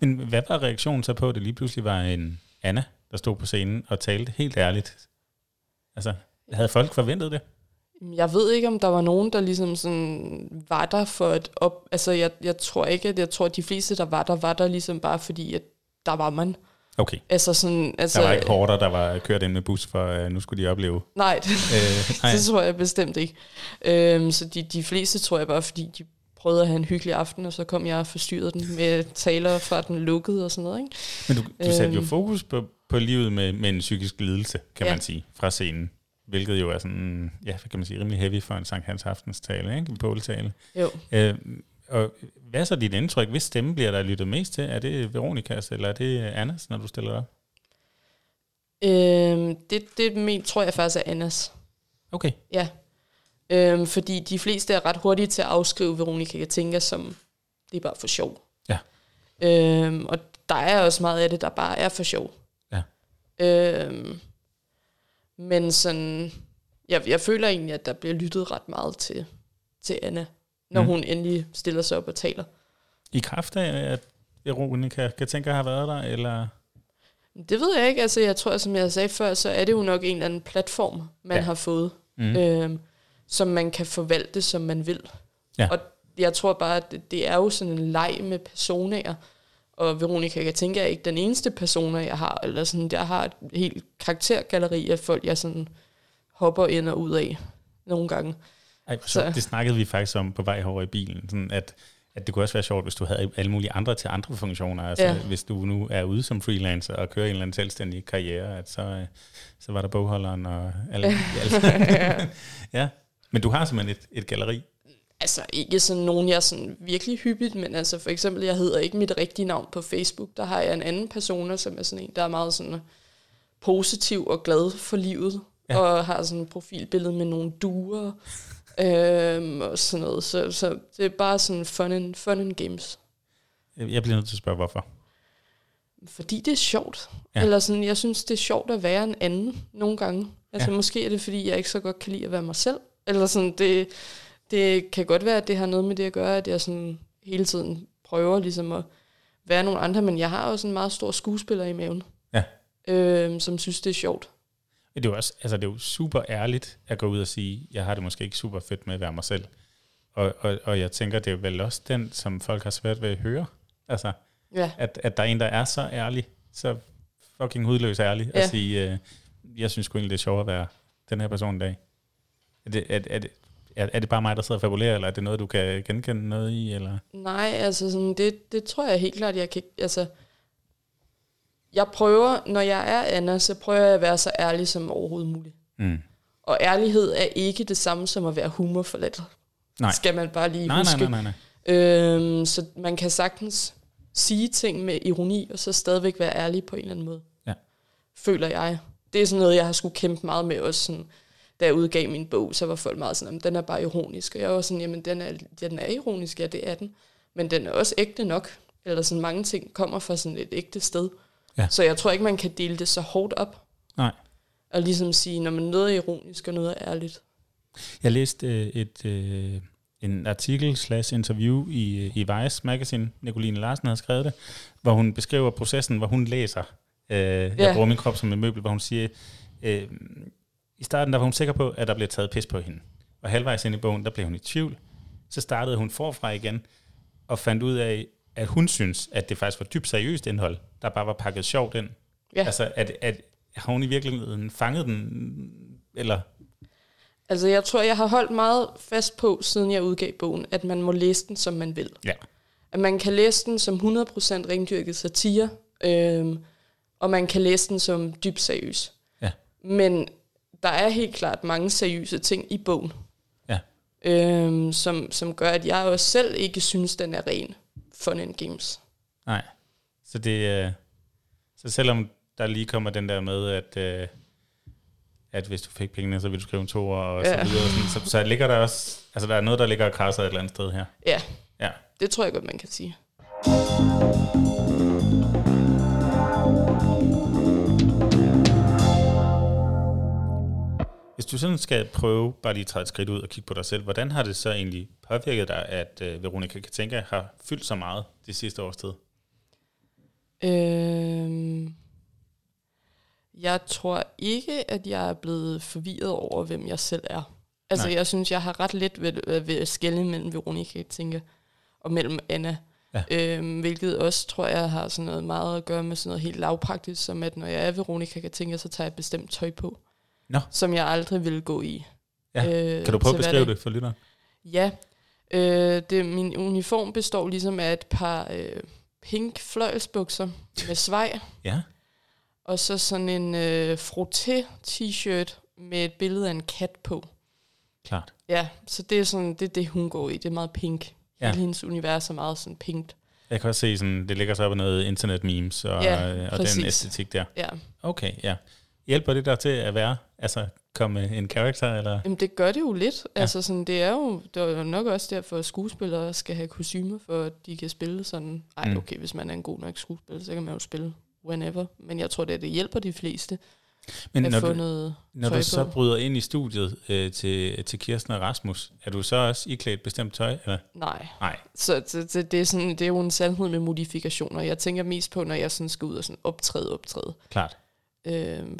Men hvad var reaktionen så på, at det lige pludselig var en Anna, der stod på scenen og talte helt ærligt? Altså, havde folk forventet det? Jeg ved ikke, om der var nogen, der ligesom sådan var der for et op... Altså, jeg tror ikke, at jeg tror, at de fleste, der var der, var der ligesom bare fordi, at der var man. Okay. Altså sådan... Altså, der var ikke hårder, der var kørt ind med bus, for nu skulle de opleve... Nej, det tror jeg bestemt ikke. Så de fleste tror jeg bare, fordi de prøvede at have en hyggelig aften, og så kom jeg og forstyrrede den med taler fra den lukkede og sådan noget, ikke? Men du satte jo fokus på livet med en psykisk lidelse, kan man sige, fra scenen. Hvilket jo er sådan, ja, hvad kan man sige, rimelig heavy for en Sankt Hans aftenstale, ikke? En båltale. Jo. Og hvad er så dit indtryk? Hvis stemme bliver der lyttet mest til? Er det Veronikas, eller er det Annas, når du stiller op? Det tror jeg faktisk er Annas. Okay. Ja. Fordi de fleste er ret hurtige til at afskrive Veronika Katinka som, det er bare for sjov. Ja. Og der er også meget af det, der bare er for sjov. Ja. Men sådan, jeg føler egentlig, at der bliver lyttet ret meget til Anna, når hun endelig stiller sig op og taler. I kraft af, at Veronika Katinka har været der, eller? Det ved jeg ikke. Altså, jeg tror, som jeg sagde før, så er det jo nok en eller anden platform, man har fået, som man kan forvalte, som man vil. Ja. Og jeg tror bare, at det er jo sådan en leg med personer, og Veronika Katinka er ikke den eneste personer, jeg har, eller sådan, jeg har et helt karaktergalleri af folk, jeg sådan hopper ind og ud af nogle gange. Ej, så. Det snakkede vi faktisk om på vej over i bilen, sådan at det kunne også være sjovt, hvis du havde alle mulige andre til andre funktioner. Altså, hvis du nu er ude som freelancer og kører en eller anden selvstændig karriere, at så var der bogholderen og alle. Ja. Men du har simpelthen et galleri. Altså ikke sådan nogen, jeg er sådan virkelig hyppigt, men altså for eksempel, jeg hedder ikke mit rigtige navn på Facebook. Der har jeg en anden persona, som er sådan en, der er meget sådan positiv og glad for livet. Ja. Og har sådan et profilbillede med nogle duer og sådan noget. Så det er bare sådan fun and games. Jeg bliver nødt til at spørge, hvorfor? Fordi det er sjovt. Ja. Eller sådan, jeg synes, det er sjovt at være en anden nogle gange. Altså måske er det, fordi jeg ikke så godt kan lide at være mig selv. Eller sådan, det kan godt være, at det har noget med det at gøre, at jeg sådan hele tiden prøver ligesom at være nogle andre, men jeg har også en meget stor skuespiller i maven, som synes, det er sjovt. Det er jo også, altså det er jo super ærligt at gå ud og sige, jeg har det måske ikke super fedt med at være mig selv. Og jeg tænker, det er vel også den, som folk har svært ved at høre. Altså, at der er en, der er så ærlig, så fucking hudløs ærlig, at sige, jeg synes sgu egentlig, det er sjovt at være den her person i dag. Er det bare mig, der sidder og fabulerer, eller er det noget, du kan genkende noget i? Eller? Nej, altså sådan, det tror jeg helt klart, jeg kan ikke. Altså, jeg prøver, når jeg er Anna, så prøver jeg at være så ærlig som overhovedet muligt. Mm. Og ærlighed er ikke det samme som at være humorforladt. Nej. Skal man bare lige huske. Nej. Så man kan sagtens sige ting med ironi, og så stadigvæk være ærlig på en eller anden måde. Ja. Føler jeg. Det er sådan noget, jeg har skulle kæmpe meget med også sådan. Da jeg udgav min bog, så var folk meget sådan, den er bare ironisk. Og jeg var sådan, jamen den er ironisk, ja det er den. Men den er også ægte nok. Eller sådan mange ting kommer fra sådan et ægte sted. Ja. Så jeg tror ikke, man kan dele det så hårdt op. Nej. Og ligesom sige, når man noget er ironisk og noget er ærligt. Jeg læste en artikel/interview i Vice Magazine, Nikoline Larsen havde skrevet det, hvor hun beskriver processen, hvor hun læser Jeg bruger min krop som et møbel, hvor hun siger... I starten der var hun sikker på, at der blev taget pis på hende. Og halvvejs ind i bogen, der blev hun i tvivl. Så startede hun forfra igen, og fandt ud af, at hun synes, at det faktisk var dybt seriøst indhold, der bare var pakket sjovt ind. Ja. Altså, har hun i virkeligheden fanget den, eller? Altså, jeg tror, jeg har holdt meget fast på, siden jeg udgav bogen, at man må læse den, som man vil. Ja. At man kan læse den som 100% rendyrket satire, og man kan læse den som dybt seriøs. Ja. Men... der er helt klart mange seriøse ting i bogen, som gør, at jeg også selv ikke synes, den er ren fun and games. Nej, så selvom der lige kommer den der med, at hvis du fik pengene, så ville du skrive en toer, og så videre, så ligger der også, altså der er noget, der ligger og krasser et eller andet sted her. Ja, det tror jeg godt, man kan sige. Hvis du sådan skal prøve, bare lige træde et skridt ud og kigge på dig selv, hvordan har det så egentlig påvirket dig, at Veronika Katinka har fyldt så meget det sidste års tid? Jeg tror ikke, at jeg er blevet forvirret over, hvem jeg selv er. Altså, jeg synes, jeg har ret let ved at skelne mellem Veronika Katinka og mellem Anna. Ja. Hvilket også, tror jeg, har sådan noget meget at gøre med sådan noget helt lavpraktisk, som at når jeg er Veronika Katinka, så tager jeg bestemt tøj på. No. Som jeg aldrig ville gå i. Ja. Kan du prøve at beskrive det for lytteren? Ja. Min uniform består ligesom af et par pink fløjelsbukser med svej. Ja. Og så sådan en frotté-t-shirt med et billede af en kat på. Klart. Ja, så det er sådan det, hun går i. Det er meget pink. ja. Hendes univers er meget sådan pinkt. Jeg kan også se, sådan, det ligger sig op af noget internet-memes og, ja, og den æstetik der. Ja. Okay, ja. Hjælper det der til at være, altså komme en karakter, eller? Jamen det gør det jo lidt. Ja. Altså sådan, det er jo nok også derfor, at skuespillere skal have kostymer, for at de kan spille sådan, okay, hvis man er en god nok skuespiller, så kan man jo spille whenever. Men jeg tror, det hjælper de fleste. Men når du så bryder ind i studiet til Kirsten og Rasmus, er du så også iklædt bestemt tøj? Eller? Nej. Så det er sådan, det er jo en sandhed med modifikationer. Jeg tænker mest på, når jeg sådan skal ud og sådan optræde. Klart.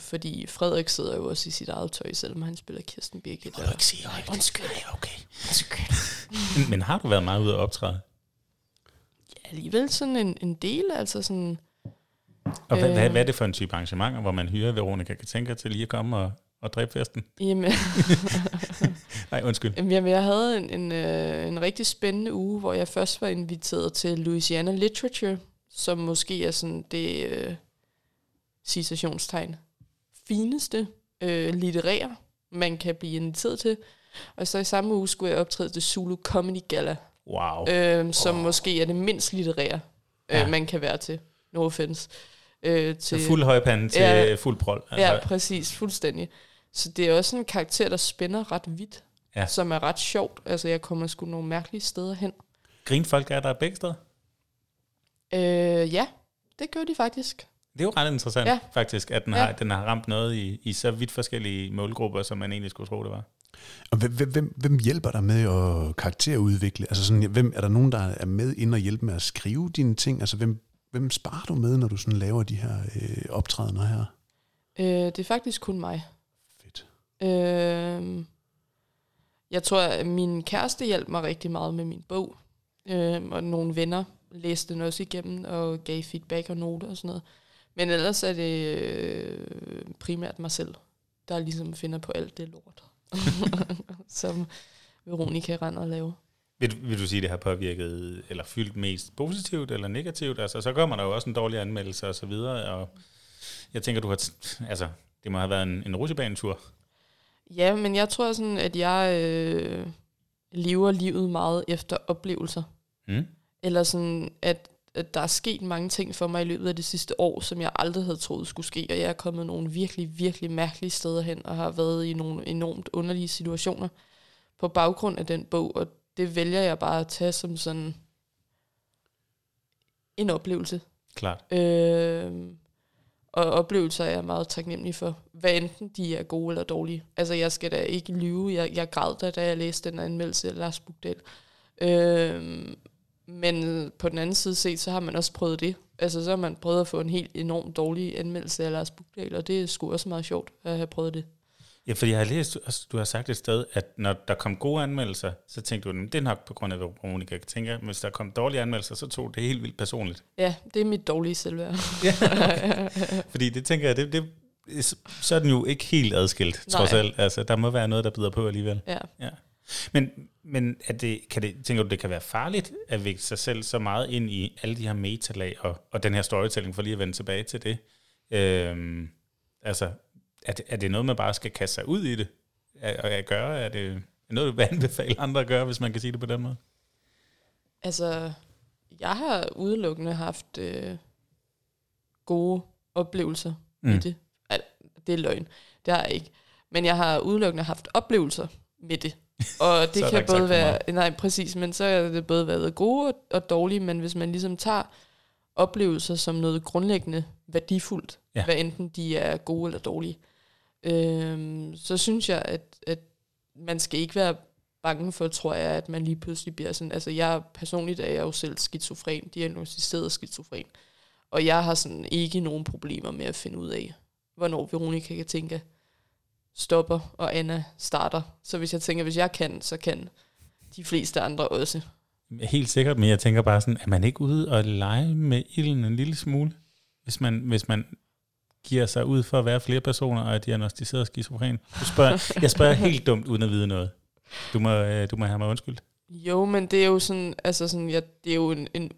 Fordi Frederik sidder jo også i sit eget tøj, selvom han spiller Kirsten Birgit. Det må du ikke sige. Okay. Men har du været meget ude at optræde? Ja, alligevel sådan en del, altså sådan... Og hvad er det for en type arrangementer, hvor man hyrer Veronika Katinka til lige at komme og dræbe festen? Jamen... Nej, undskyld. Jamen, jeg havde en rigtig spændende uge, hvor jeg først var inviteret til Louisiana Literature, som måske er sådan det... citationstegn, fineste litterære, man kan blive inviteret til. Og så i samme uge skulle jeg optræde til Zulu Comedy Gala. Wow. Som måske er det mindst litterære, man kan være til. No offense. Til fuld højpanden til fuld prol. Altså. Ja, præcis. Fuldstændig. Så det er også en karakter, der spænder ret vidt, som er ret sjovt. Altså, jeg kommer sgu nogle mærkelige steder hen. Grinfolk er der begge steder? Ja, det gør de faktisk. Det er jo ret interessant, faktisk, at den har ramt noget i så vidt forskellige målgrupper, som man egentlig skulle tro, det var. Og hvem hjælper dig med at karakterudvikle? Altså sådan, hvem er der nogen, der er med ind og hjælpe med at skrive dine ting? Altså, hvem sparer du med, når du sådan laver de her optrædener her? Det er faktisk kun mig. Fedt. Jeg tror, at min kæreste hjalp mig rigtig meget med min bog, og nogle venner læste den også igennem og gav feedback og noter og sådan noget. Men ellers er det primært mig selv, der ligesom finder på alt det lort, som Veronika render og laver. Vil du sige, det har påvirket eller fyldt mest positivt eller negativt? Altså, så kommer der jo også en dårlig anmeldelse og så videre, og jeg tænker, du har det må have været en rutsjebanetur. Ja, men jeg tror sådan, at jeg lever livet meget efter oplevelser. Mm. Eller sådan, at der er sket mange ting for mig i løbet af det sidste år, som jeg aldrig havde troet skulle ske, og jeg er kommet nogle virkelig, virkelig mærkelige steder hen, og har været i nogle enormt underlige situationer på baggrund af den bog, og det vælger jeg bare at tage som sådan en oplevelse. Klart. Og oplevelser er jeg meget taknemmelig for, hvad enten de er gode eller dårlige. Altså, jeg skal da ikke lyve, jeg græd da jeg læste den anmeldelse af Lars Bukdahl. Men på den anden side set, så har man også prøvet det. Altså, så har man prøvet at få en helt enormt dårlig anmeldelse af Lars Bukdahl, og det er sgu også meget sjovt at have prøvet det. Ja, fordi jeg har læst, du har sagt et sted, at når der kom gode anmeldelser, så tænkte du, at det er nok på grund af Veronika Katinka, men hvis der kom dårlige anmeldelser, så tog det helt vildt personligt. Ja, det er mit dårlige selvværd. Ja, okay. Fordi det tænker jeg, så er den jo ikke helt adskilt, trods alt. Altså, der må være noget, der bider på alligevel. Ja. Men tænker du, det kan være farligt at vægte sig selv så meget ind i alle de her metalag og den her storytelling, for lige at vende tilbage til det? Altså, er det noget, man bare skal kaste sig ud i det og gøre? Er det noget, du vil anbefale andre at gøre, hvis man kan sige det på den måde? Altså, jeg har udelukkende haft gode oplevelser i det. Altså, det er løgn. Det har jeg ikke. Men jeg har udelukkende haft oplevelser med det. Og det kan både være, nej præcis, men så er det både været gode og dårlige, men hvis man ligesom tager oplevelser som noget grundlæggende værdifuldt, hvad enten de er gode eller dårlige, så synes jeg, at man skal ikke være bange for, tror jeg, at man lige pludselig bliver sådan, altså jeg personligt er jeg jo selv skizofren, diagnosticeret skizofren, og jeg har sådan ikke nogen problemer med at finde ud af, hvornår Veronika kan tænke, stopper, og Anna starter. Så hvis jeg kan, så kan de fleste andre også. Helt sikkert, men jeg tænker bare sådan, er man ikke ude og lege med ilden en lille smule, hvis man giver sig ud for at være flere personer og er diagnosticeret skizofren? Jeg spørger helt dumt, uden at vide noget. Du må have mig undskyldt. Jo, men det er jo sådan, altså sådan, det er jo en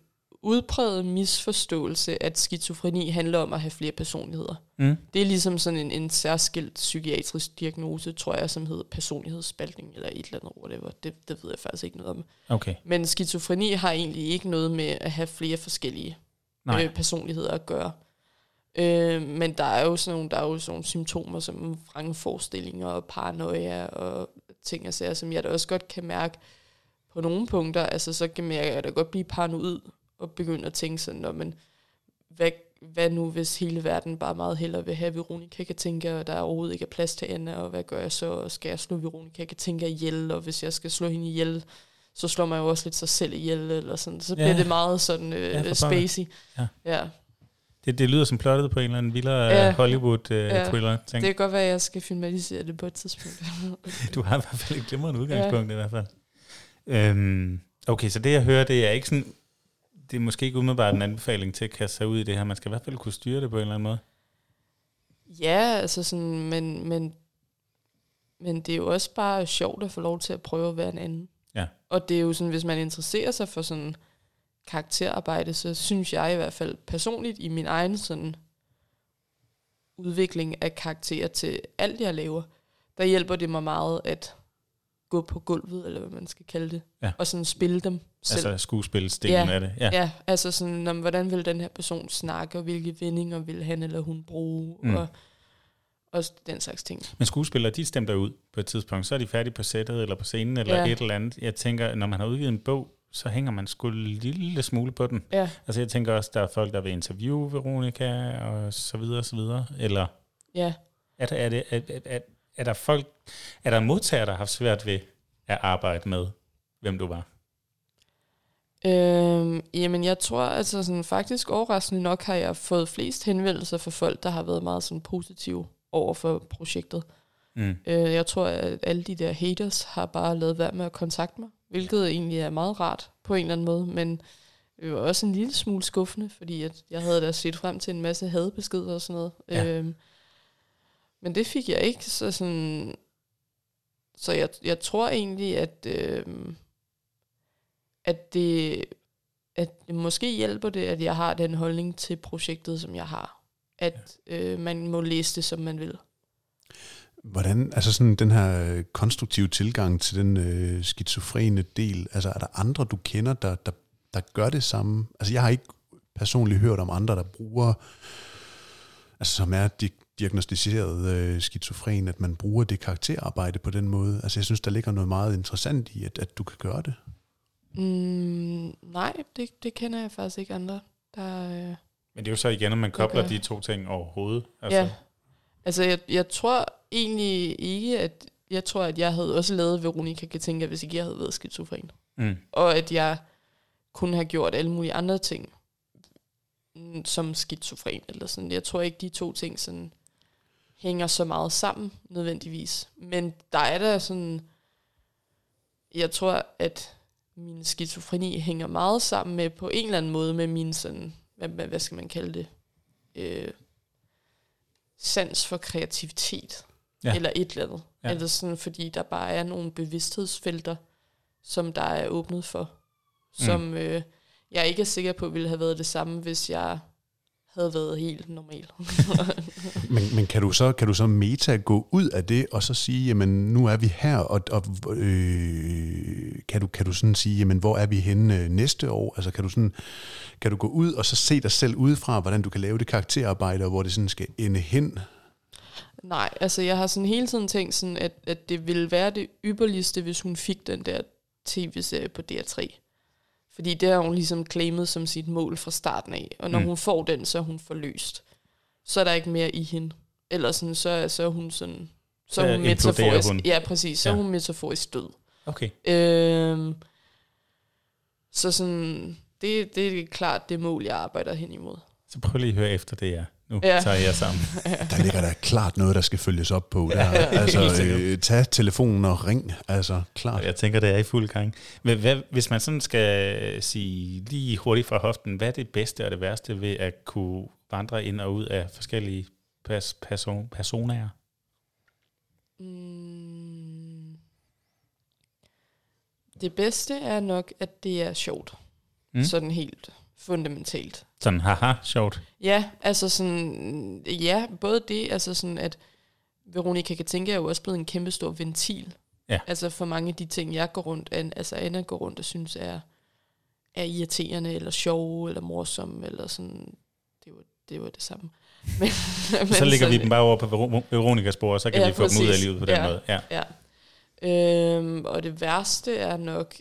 udpræget misforståelse, at skizofreni handler om at have flere personligheder. Mm. Det er ligesom sådan en særskilt psykiatrisk diagnose, tror jeg, som hedder personlighedsspaltning eller et eller andet whatever. Det ved jeg faktisk ikke noget om. Okay. Men skizofreni har egentlig ikke noget med at have flere forskellige personligheder at gøre. Men der er jo sådan nogle symptomer som vrangforestillinger og paranoia og ting og sager, som jeg da også godt kan mærke på nogle punkter. Altså så kan jeg da godt blive paranoid og begynde at tænke sådan, men hvad nu hvis hele verden bare meget hellere vil have Veronika Katinka, og der overhovedet ikke er plads til Anna, og hvad gør jeg så, og skal jeg slå Veronika Katinka ihjel, og hvis jeg skal slå hende ihjel, så slår man jo også lidt sig selv ihjel, eller sådan. Så bliver det meget sådan spacey. Ja. Det lyder som plottet på en eller anden vildere Hollywood-thriller. Det kan godt være, at jeg skal filmatisere det på et tidspunkt. Du har i hvert fald et glimrende udgangspunkt i hvert fald. Okay, så det jeg hører, det er ikke sådan, det er måske ikke umiddelbart en anbefaling til at kaste sig ud i det her. Man skal i hvert fald kunne styre det på en eller anden måde. Ja, altså sådan, men det er jo også bare sjovt at få lov til at prøve at være en anden. Ja. Og det er jo sådan, hvis man interesserer sig for sådan karakterarbejde, så synes jeg i hvert fald personligt i min egen sådan udvikling af karakterer til alt jeg laver, der hjælper det mig meget at gå på gulvet, eller hvad man skal kalde det, og sådan spille dem selv. Altså skuespilsdelen af det. Ja, altså sådan, hvordan vil den her person snakke, og hvilke vendinger vil han eller hun bruge, og den slags ting. Men skuespillere, de stemmer ud på et tidspunkt, så er de færdige på sættet, eller på scenen, eller et eller andet. Jeg tænker, når man har udgivet en bog, så hænger man sgu en lille smule på den. Ja. Altså jeg tænker også, der er folk, der vil interviewe Veronika, og så videre. Eller er der modtagere, der har haft svært ved at arbejde med, hvem du var? Jamen jeg tror, altså sådan, faktisk overraskende nok, har jeg fået flest henvendelser fra folk, der har været meget sådan positive over for projektet. Jeg tror, at alle de der haters har bare lavet værd med at kontakte mig, hvilket egentlig er meget rart på en eller anden måde, men det var også en lille smule skuffende, fordi at jeg havde da set frem til en masse hadbeskeder og sådan noget. Men det fik jeg ikke, så jeg tror egentlig, at det måske hjælper det, at jeg har den holdning til projektet, som jeg har. Man må læse det, som man vil. Hvordan, altså sådan den her konstruktive tilgang til den skizofrene del, altså er der andre, du kender, der gør det samme? Altså jeg har ikke personligt hørt om andre, der bruger, altså som er diagnostiseret skizofren, at man bruger det karakterarbejde på den måde. Altså jeg synes, der ligger noget meget interessant i, at du kan gøre det. Nej, det kender jeg faktisk ikke andre. Men det er jo så igen, at man kobler de to ting overhovedet. Altså. Ja. Altså, jeg tror egentlig ikke, at... Jeg tror, at jeg havde også lavet Veronika Katinka, hvis ikke jeg havde været skizofren. Og at jeg kunne have gjort alle mulige andre ting som skizofren eller sådan. Jeg tror ikke, de to ting sådan hænger så meget sammen, nødvendigvis. Men der er der sådan... Jeg tror, at min skizofreni hænger meget sammen med, på en eller anden måde, med min sådan... Hvad skal man kalde det? Sans for kreativitet, eller et eller andet. Ja. Eller sådan, fordi der bare er nogle bevidsthedsfelter, som der er åbnet for, som jeg ikke er sikker på ville have været det samme, hvis jeg havde været helt normal. men kan du så meta gå ud af det, og så sige, jamen nu er vi her, og kan du sådan sige, jamen hvor er vi henne næste år? Altså kan du gå ud og så se dig selv udefra, hvordan du kan lave det karakterarbejde, og hvor det sådan skal ende hen? Nej, altså jeg har sådan hele tiden tænkt sådan, at det ville være det ypperligste, hvis hun fik den der tv-serie på DR3. Fordi det har hun ligesom claimet som sit mål fra starten af. Og når hun får den, så er hun forløst. Så er der ikke mere i hende. Eller sådan, så er hun sådan... Så er hun metaforisk. Hun. Ja, præcis. Så er hun metaforisk død. Okay. Så sådan... Det er klart det mål, jeg arbejder hen imod. Så prøv lige at høre efter det, Nu tager jeg sammen. Der ligger der klart noget, der skal følges op på. Der. Altså, tag telefonen og ring. Altså, klart. Jeg tænker, det er i fuld gang. Hvis man sådan skal sige lige hurtigt fra hoften, hvad er det bedste og det værste ved at kunne vandre ind og ud af forskellige personer? Det bedste er nok, at det er sjovt. Sådan helt fundamentalt. Sådan, haha, sjovt. Ja, altså sådan, ja, både det, altså sådan, at Veronika Katinka er jo også blevet en kæmpe stor ventil. Ja. Altså for mange af de ting, jeg går rundt, altså Anna går rundt og synes er irriterende, eller sjove, eller morsomme, eller sådan, det var det samme. Men, så lægger vi dem bare over på Veronikas spor, og så kan vi få dem ud af livet på den måde. Ja. Ja. Og det værste er nok...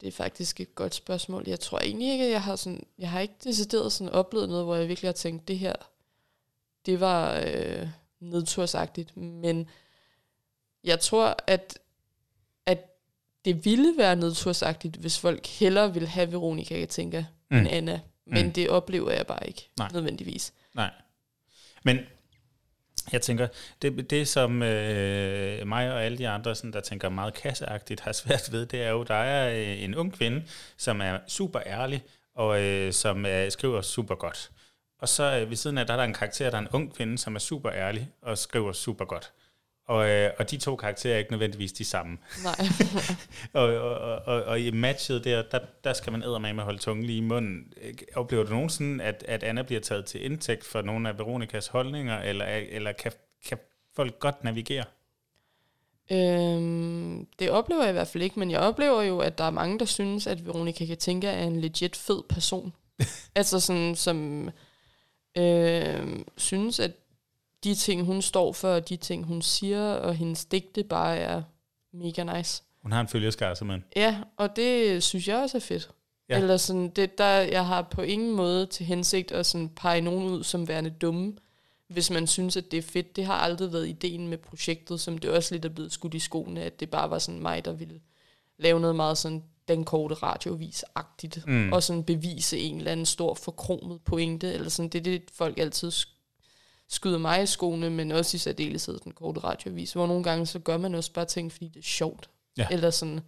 det er faktisk et godt spørgsmål. Jeg tror egentlig ikke, at jeg har ikke decideret sådan oplevet noget, hvor jeg virkelig har tænkt, det her, det var nedtursagtigt. Men jeg tror, at det ville være nedtursagtigt, hvis folk hellere ville have Veronika, jeg tænker, end Anna. Men det oplever jeg bare ikke, nødvendigvis. Nej. Men... jeg tænker, det som mig og alle de andre, sådan, der tænker meget kasseagtigt, har svært ved, det er jo, der er en ung kvinde, som er super ærlig, og som skriver super godt. Og så ved siden af, der er en karakter, der er en ung kvinde, som er super ærlig, og skriver super godt. Og de to karakterer er ikke nødvendigvis de samme. Nej. og i matchet der skal man eddermame holde tungen lige i munden. Oplever du nogensinde, at Anna bliver taget til indtægt for nogle af Veronikas holdninger, eller kan folk godt navigere? Det oplever jeg i hvert fald ikke, men jeg oplever jo, at der er mange, der synes, at Veronika Katinka er en legit fed person. Altså sådan, som synes, at de ting, hun står for, og de ting, hun siger, og hendes digte bare er mega nice. Hun har en følgerskare, simpelthen. Ja, og det synes jeg også er fedt. Ja. Eller sådan, det der, jeg har på ingen måde til hensigt at sådan pege nogen ud som værende dumme, hvis man synes, at det er fedt. Det har aldrig været ideen med projektet, som det også lidt er blevet skudt i skoene, at det bare var sådan mig, der ville lave noget meget sådan den korte radiovis-agtigt, og sådan bevise en eller anden stor forkromet pointe, eller sådan, det er det, folk altid skyder mig i skoene, men også i særdeleshed den korte radioavis, hvor nogle gange så gør man også bare ting, fordi det er sjovt. Ja. Eller sådan,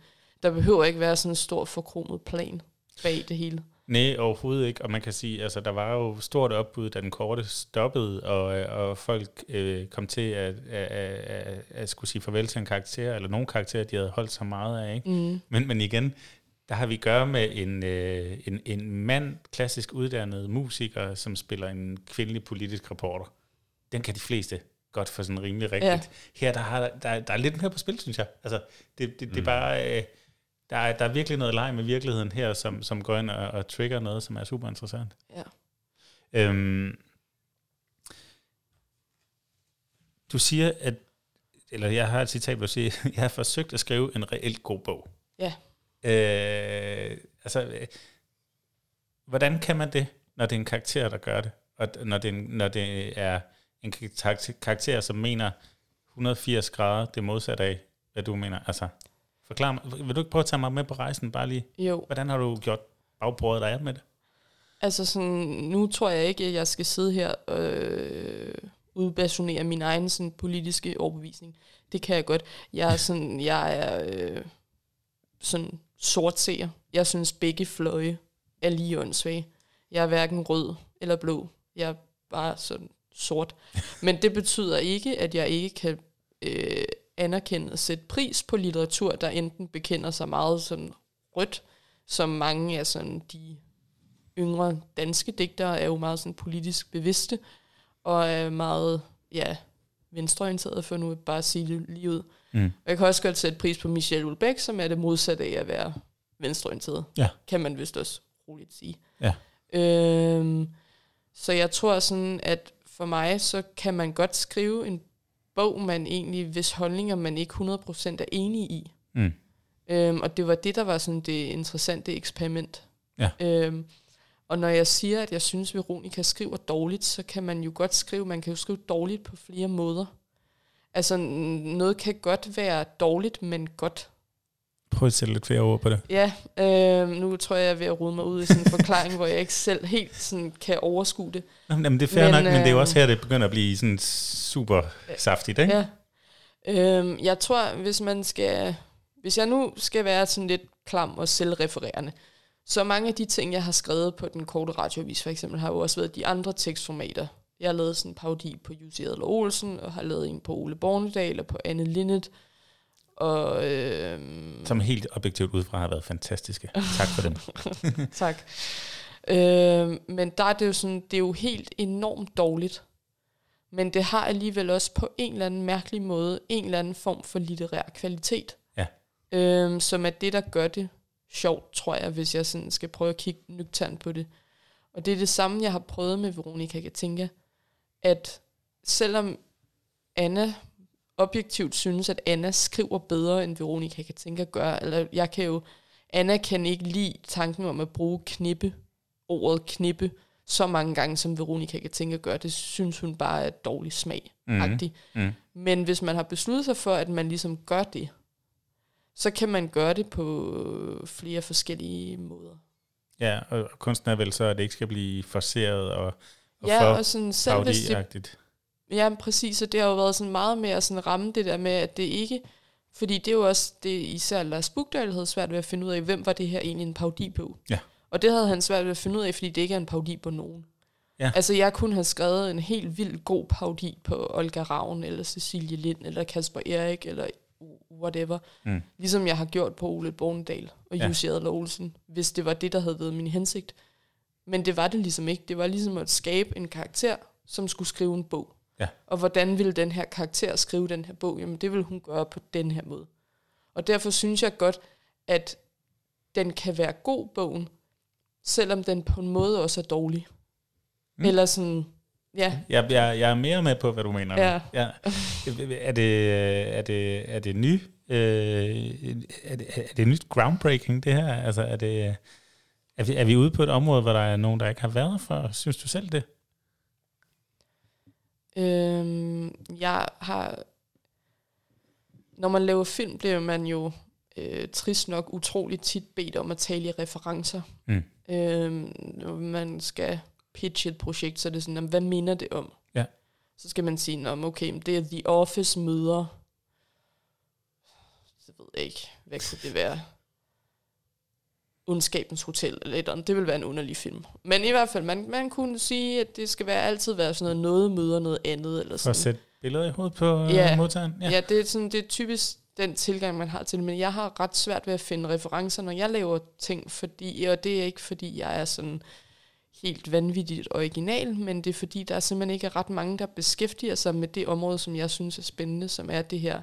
der behøver ikke være sådan en stor forkromet plan bag det hele. Nej, overhovedet ikke, og man kan sige, altså der var jo stort opbud, da den korte stoppede, og folk kom til at skulle sige farvel til en karakter, eller nogle karakterer, de havde holdt så meget af, ikke? Men igen, der har vi at gøre med en mand, klassisk uddannet musiker, som spiller en kvindelig politisk reporter. Den kan de fleste godt få sådan rimelig rigtigt. Ja. Her, der er lidt mere på spil, synes jeg. Altså, det er bare... Der er virkelig noget leg med virkeligheden her, som går ind og trigger noget, som er super interessant. Ja. Du siger, at... eller jeg har et citat, hvor du siger, jeg har forsøgt at skrive en reelt god bog. Ja. Hvordan kan man det, når det er en karakter, der gør det? Og når det er en karakter, som mener 180 grader det modsatte af, hvad du mener. Altså, forklar mig. Vil du ikke prøve at tage mig med på rejsen? Bare lige, jo. Hvordan har du gjort bagbordet, der er med det? Altså sådan, nu tror jeg ikke, at jeg skal sidde her og udbasonere min egen sådan, politiske overbevisning. Det kan jeg godt. Jeg er sådan sortseer. Jeg synes, begge fløje er lige åndssvage. Jeg er hverken rød eller blå. Jeg er bare sådan sort. Men det betyder ikke, at jeg ikke kan anerkende og sætte pris på litteratur, der enten bekender sig meget sådan rødt, som mange af sådan de yngre danske digtere er jo meget sådan politisk bevidste, og er meget, ja... venstreorienteret, for nu bare at sige lige ud. Og jeg kan også godt sætte pris på Michel Houellebecq, som er det modsatte af at være venstreorienteret. Ja. Kan man vist også roligt sige. Ja. Så jeg tror sådan, at for mig, så kan man godt skrive en bog, man egentlig, hvis holdninger man ikke 100% er enig i. Og det var det, der var sådan det interessante eksperiment. Ja. Og når jeg siger, at jeg synes, Veronika skriver dårligt, så kan man jo godt skrive, man kan jo skrive dårligt på flere måder. Altså, noget kan godt være dårligt, men godt. Prøv at sætte lidt flere ord på det. Ja, nu tror jeg, jeg er ved at rode mig ud i sådan en forklaring, hvor jeg ikke selv helt sådan kan overskue det. Jamen, det er fair nok, men det er jo også her, det begynder at blive sådan super saftigt, ikke? Ja. Jeg tror, hvis jeg nu skal være sådan lidt klam og selvrefererende, så mange af de ting, jeg har skrevet på den korte radioavis, for eksempel, har jo også været de andre tekstformater. Jeg har lavet sådan en parodi på Jussi Adler Olsen, og har lavet en på Ole Bornedal og på Anne Linnet. Og, som helt objektivt udefra har været fantastiske. Tak for dem. Tak. Men der er det jo sådan, det er jo helt enormt dårligt. Men det har alligevel også på en eller anden mærkelig måde en eller anden form for litterær kvalitet. Ja. Som er det, der gør det sjovt, tror jeg, hvis jeg sådan skal prøve at kigge nøgternt på det. Og det er det samme, jeg har prøvet med Veronika Katinka, at selvom Anna objektivt synes, at Anna skriver bedre, end Veronika Katinka gør, eller jeg kan jo, Anna kan ikke lide tanken om at bruge knippe, ordet knippe, så mange gange, som Veronika Katinka gør. Det synes hun bare er dårlig smag-agtig. Mm. Men hvis man har besluttet sig for, at man ligesom gør det, så kan man gøre det på flere forskellige måder. Ja, og kunsten er vel så, at det ikke skal blive forceret og ja, for og sådan, selv hvis det, ja, præcis, og det har jo været sådan meget med at sådan ramme det der med, at det ikke, fordi det er jo også, det især Lars Bukdahl havde svært ved at finde ud af, hvem var det her egentlig en parodi på. Ja. Og det havde han svært ved at finde ud af, fordi det ikke er en parodi på nogen. Ja. Altså jeg kunne have skrevet en helt vildt god parodi på Olga Ravn, eller Cecilie Lind, eller Kasper Erik, eller whatever. Mm. Ligesom jeg har gjort på Ole Bornedal og Jussi Adler Olsen, hvis det var det, der havde været min hensigt. Men det var det ligesom ikke. Det var ligesom at skabe en karakter, som skulle skrive en bog. Ja. Og hvordan ville den her karakter skrive den her bog? Jamen det ville hun gøre på den her måde. Og derfor synes jeg godt, at den kan være god, bogen, selvom den på en måde også er dårlig. Mm. Eller sådan, ja. Jeg er mere med på, hvad du mener. Ja. Ja. Er det ny? Er det nyt groundbreaking, det her? Altså, er vi ude på et område, hvor der er nogen, der ikke har været før? Synes du selv det? Når man laver film, bliver man jo trist nok utroligt tit bedt om at tale i referencer. Mm. Når man skal pitche et projekt, så er det sådan, hvad minder det om? Ja. Så skal man sige, okay, det er The Office møder, så ved jeg ikke, hvad kan det være? Ondskabens Hotel eller et andet. Det vil være en underlig film. Men i hvert fald, man kunne sige, at det skal altid være sådan noget møder noget andet. Eller sådan. For at sætte billeder i hovedet på modtageren. Ja. Ja, det er sådan, det er typisk den tilgang, man har til det. Men jeg har ret svært ved at finde referencer, når jeg laver ting, og det er ikke, fordi jeg er sådan helt vanvittigt original, men det er, fordi der simpelthen ikke er ret mange, der beskæftiger sig med det område, som jeg synes er spændende, som er det her.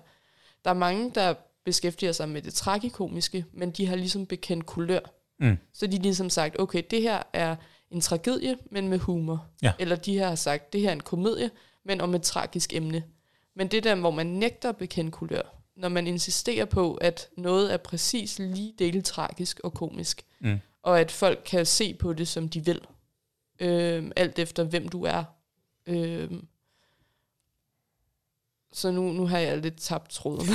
Der er mange, der beskæftiger sig med det tragikomiske, men de har ligesom bekendt kulør. Mm. Så de har ligesom sagt, okay, det her er en tragedie, men med humor. Ja. Eller de her har sagt, det her er en komedie, men om et tragisk emne. Men det der, hvor man nægter at bekende kulør, når man insisterer på, at noget er præcis lige dele tragisk og komisk, og at folk kan se på det, som de vil, alt efter hvem du er. Så nu har jeg lidt tabt tråden.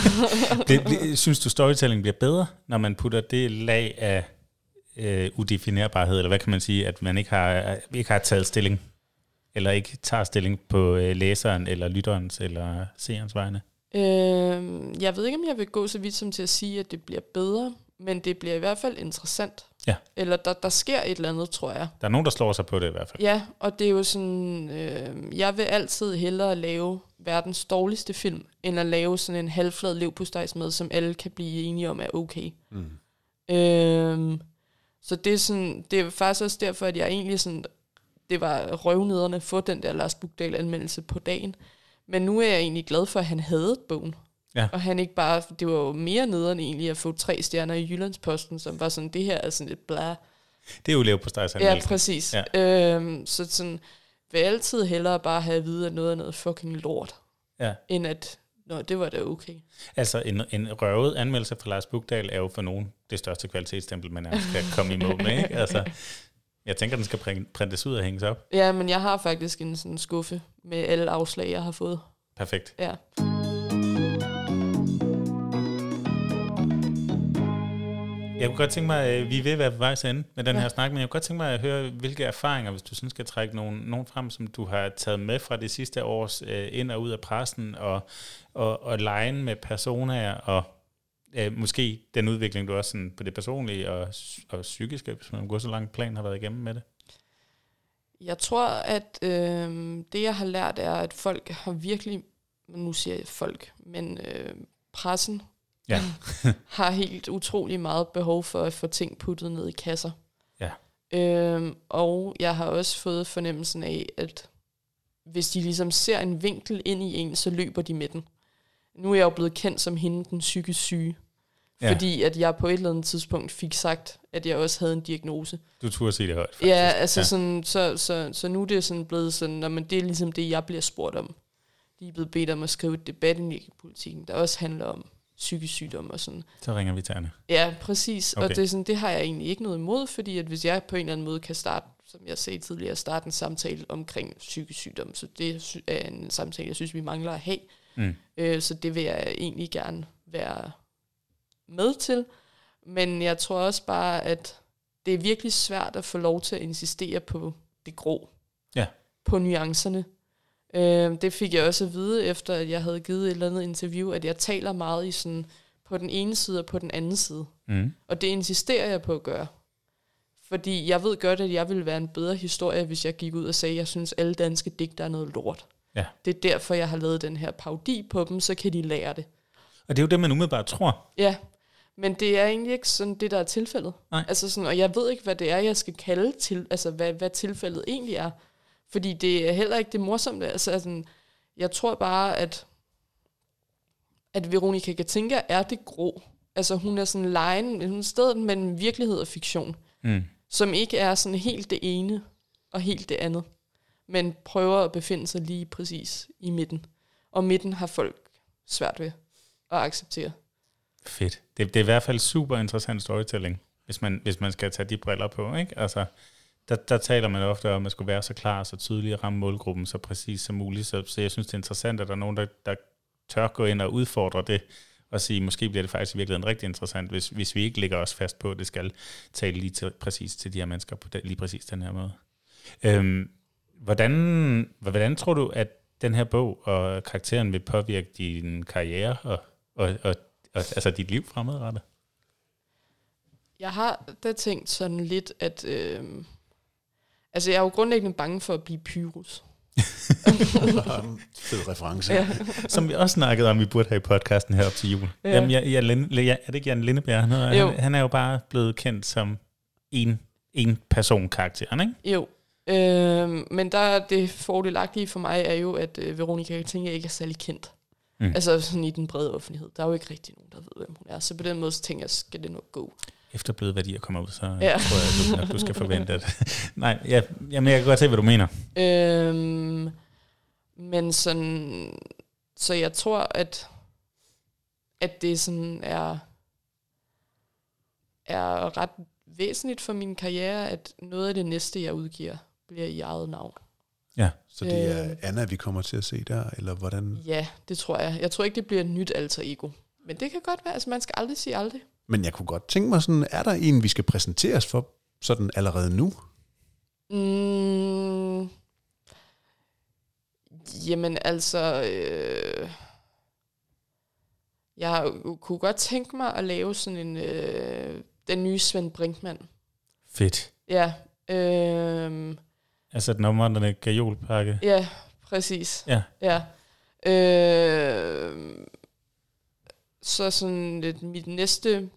Synes du, storytelling bliver bedre, når man putter det lag af udefinerbarhed, eller hvad kan man sige, at man ikke har taget stilling, eller ikke tager stilling på læseren, eller lytterens, eller seerens vegne? Jeg ved ikke, om jeg vil gå så vidt som til at sige, at det bliver bedre, men det bliver i hvert fald interessant. Ja. Eller der sker et eller andet, tror jeg. Der er nogen, der slår sig på det i hvert fald. Ja, og det er jo sådan, jeg vil altid hellere lave verdens dårligste film, end at lave sådan en halvflad leverpostejsmad, som alle kan blive enige om er okay. Mm. Så det er sådan, det er faktisk også derfor, at jeg egentlig sådan, det var røvnederne at få den der Lars Bukdahl-anmeldelse på dagen. Men nu er jeg egentlig glad for, at han havde bogen. Ja. Og han ikke bare, det var jo mere nederen egentlig at få 3 stjerner i Jyllandsposten, som var sådan, det her er sådan lidt blæ. Det er jo leverpostejsanmeldelsen. Ja, præcis. Ja. Så sådan, vil altid hellere bare have at vide, at noget er noget fucking lort, end at, det var da okay. Altså en røvet anmeldelse fra Lars Bukdahl er jo for nogen det største kvalitetsstempel, man nærmest kan komme i mål med, ikke? Altså, jeg tænker, den skal printes ud og hænges op. Ja, men jeg har faktisk en sådan skuffe med alle afslag, jeg har fået. Perfekt. Ja. Jeg kunne godt tænke mig, vi er ved at være på vejs ende med den her snak, men jeg kunne godt tænke mig at høre, hvilke erfaringer, hvis du synes, skal trække nogen frem, som du har taget med fra det sidste års ind og ud af pressen, og lejen med personer, og måske den udvikling, du også sådan, på det personlige og psykiske, hvis man går så langt plan, har været igennem med det. Jeg tror, at det, jeg har lært, er, at folk har virkelig, nu siger jeg folk, men pressen ja. har helt utrolig meget behov for at få ting puttet ned i kasser. Ja. Og jeg har også fået fornemmelsen af, at hvis de ligesom ser en vinkel ind i en, så løber de med den. Nu er jeg jo blevet kendt som hende, den psykisk syge. Ja. Fordi at jeg på et eller andet tidspunkt fik sagt, at jeg også havde en diagnose. Du turde se det højt, faktisk. Ja, altså ja. Sådan, så nu er det sådan blevet sådan, at det er ligesom det, jeg bliver spurgt om. De er blevet bedt om at skrive et debatindlæg i Politiken, der også handler om psykisk sygdom og sådan. Så ringer vi til Anna. Ja, præcis. Okay. Og det, er sådan, det har jeg egentlig ikke noget imod, fordi at hvis jeg på en eller anden måde kan starte, som jeg sagde tidligere, starte en samtale omkring psykisk sygdom, så det er en samtale, jeg synes, vi mangler at have. Mm. Så det vil jeg egentlig gerne være med til. Men jeg tror også bare, at det er virkelig svært at få lov til at insistere på det grå. Ja. På nuancerne. Det fik jeg også at vide, efter at jeg havde givet et eller andet interview, at jeg taler meget i sådan på den ene side og på den anden side. Mm. Og det insisterer jeg på at gøre. Fordi jeg ved godt, at jeg ville være en bedre historie, hvis jeg gik ud og sagde, at jeg synes, alle danske digter er noget lort. Ja. Det er derfor, jeg har lavet den her parodi på dem, så kan de lære det. Og det er jo det, man umiddelbart tror. Ja, men det er egentlig ikke sådan det, der er tilfældet. Nej. Altså sådan, og jeg ved ikke, hvad det er, jeg skal kalde til, altså hvad tilfældet egentlig er. Fordi det er heller ikke det morsomme. Altså, sådan, jeg tror bare, at Veronika Katinka er det grå. Altså hun er sådan lejen, stedet mellem virkelighed og fiktion. Mm. Som ikke er sådan helt det ene og helt det andet, men prøver at befinde sig lige præcis i midten. Og midten har folk svært ved at acceptere. Fedt. Det er i hvert fald super interessant storytelling, hvis man skal tage de briller på, ikke? Altså, der taler man ofte om, at man skulle være så klar og så tydelig og ramme målgruppen så præcis som muligt. Så jeg synes, det er interessant, at der er nogen, der tør gå ind og udfordre det, og sige, måske bliver det faktisk i virkeligheden rigtig interessant, hvis vi ikke lægger os fast på, at det skal tale lige præcis til de her mennesker på lige præcis den her måde. Hvordan tror du, at den her bog og karakteren vil påvirke din karriere og altså dit liv fremadrettet? Jeg har da tænkt sådan lidt, at altså jeg er jo grundlæggende bange for at blive Pyrus. Fed reference. Ja. Som vi også snakkede om, vi burde have i podcasten herop til jul. Ja. Jamen, jeg er det ikke Jan Lindebjerg? Han er jo bare blevet kendt som en personkarakteren, ikke? Jo. Men der det fordelagtige for mig er jo, at Veronika Katinka ikke er særlig kendt. Mm. Altså sådan i den brede offentlighed. Der er jo ikke rigtig nogen, der ved, hvem hun er. Så på den måde så tænker jeg, skal det nok gå. Efter Bløde Værdier kommer ud, så ja. Tror jeg, at du skal forvente det. Nej, jamen, jeg kan godt se, hvad du mener. Men sådan, så jeg tror, at det sådan er ret væsentligt for min karriere, at noget af det næste, jeg udgiver, bliver i eget navn. Ja, så det er Anna, vi kommer til at se der, eller hvordan? Ja, det tror jeg. Jeg tror ikke, det bliver et nyt alter ego. Men det kan godt være, altså man skal aldrig sige aldrig. Men jeg kunne godt tænke mig sådan, er der en, vi skal præsenteres for sådan allerede nu? Jamen altså, jeg kunne godt tænke mig at lave sådan en, den nye Svend Brinkmann. Fedt. Ja. Altså den omvandrende gajolpakke. Ja, præcis. Ja. Ja. Så sådan lidt mit næste,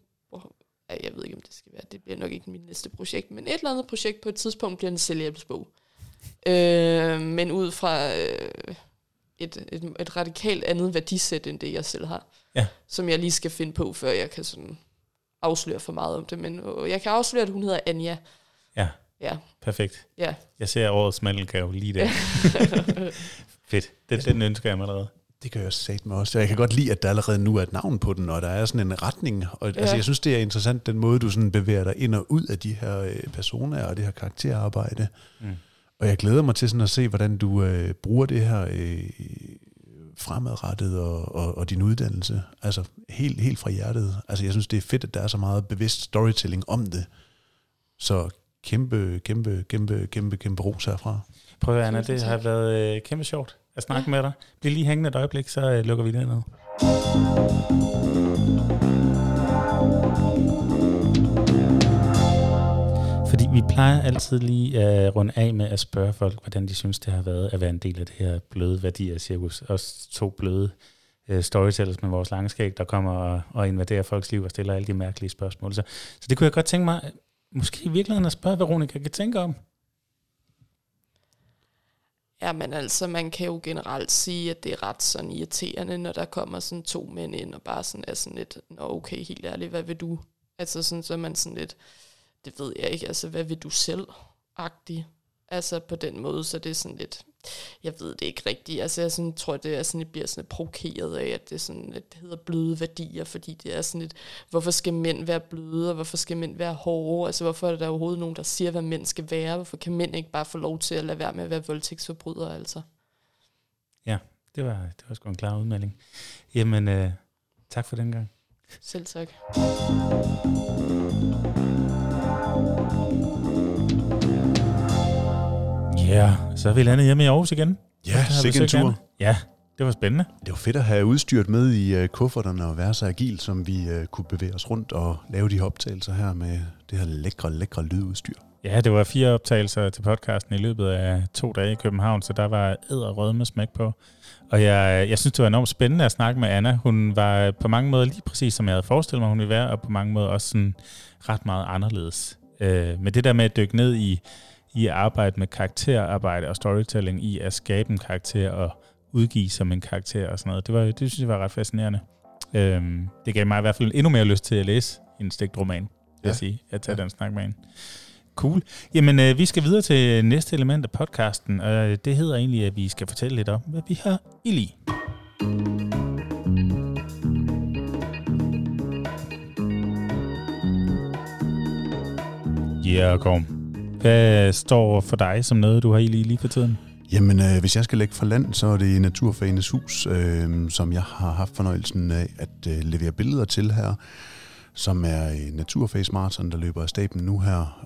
jeg ved ikke, om det skal være, det bliver nok ikke mit næste projekt, men et eller andet projekt på et tidspunkt bliver en selvhjælpsbog. Men ud fra et radikalt andet værdisæt, end det jeg selv har, ja. Som jeg lige skal finde på, før jeg kan sådan afsløre for meget om det, men jeg kan afsløre, at hun hedder Anja. Ja, ja. Perfekt. Ja. Jeg ser årets mandelgave lige der. Fedt, den ønsker jeg mig allerede. Det gør jeg sat mig også. Jeg kan godt lide, at der allerede nu er et navn på den, og der er sådan en retning. Og, ja. Altså, jeg synes, det er interessant, den måde, du sådan bevæger dig ind og ud af de her personer og det her karakterarbejde. Mm. Og jeg glæder mig til sådan at se, hvordan du bruger det her fremadrettet og din uddannelse. Altså helt fra hjertet. Altså, jeg synes, det er fedt, at der er så meget bevidst storytelling om det. Så kæmpe ros herfra. Prøv Anna, det har været kæmpe sjovt at snakke med dig. Bliv lige hængende et øjeblik, så lukker vi det ned. Fordi vi plejer altid lige at runde af med at spørge folk, hvordan de synes, det har været at være en del af det her bløde værdier-cirkus. Også to bløde storytellers med vores lange skæg, der kommer og invaderer folks liv og stiller alle de mærkelige spørgsmål. Så det kunne jeg godt tænke mig, måske i virkeligheden at spørge Veronika Katinka om. Ja, men altså, man kan jo generelt sige, at det er ret sådan irriterende, når der kommer sådan to mænd ind og bare sådan er sådan lidt, nå okay, helt ærligt, hvad vil du? Altså sådan, så man sådan lidt, det ved jeg ikke, altså hvad vil du selv-agtig? Altså på den måde, så det er sådan lidt, jeg ved det ikke rigtigt. Altså jeg sådan, tror, det er sådan, jeg bliver sådan provokeret af, at det, sådan, at det hedder bløde værdier, fordi det er sådan lidt, hvorfor skal mænd være bløde, og hvorfor skal mænd være hårde? Altså hvorfor er der overhovedet nogen, der siger, hvad mænd skal være? Hvorfor kan mænd ikke bare få lov til at lade være med at være voldtægtsforbrydere, altså? Ja, det var sgu en klar udmelding. Jamen, tak for den gang. Selv tak. Ja, så er vi landet hjemme i Aarhus igen. Ja, sikke en tur. Ja, det var spændende. Det var fedt at have udstyret med i kufferterne og være så agil, som vi kunne bevæge os rundt og lave de her optagelser her med det her lækre lydudstyr. Ja, det var 4 optagelser til podcasten i løbet af 2 dage i København, så der var edderrød med smæk på. Og jeg synes, det var enormt spændende at snakke med Anna. Hun var på mange måder lige præcis, som jeg havde forestillet mig, hun ville være, og på mange måder også sådan ret meget anderledes. Men det der med at dykke ned i at arbejde med karakterarbejde og storytelling, i at skabe en karakter og udgive som en karakter og sådan noget. Det synes jeg var ret fascinerende. Det gav mig i hvert fald endnu mere lyst til at læse en slægtroman, vil sige, at tage den snak med en. Cool. Jamen, vi skal videre til næste element af podcasten, og det hedder egentlig, at vi skal fortælle lidt om, hvad vi har ild i. Ja, kom. Hvad står for dig som noget, du har i lige for tiden? Jamen, hvis jeg skal lægge fra land, så er det Naturfagenes Hus, som jeg har haft fornøjelsen af at levere billeder til her, som er Naturfagsmarathon, der løber af staben nu her.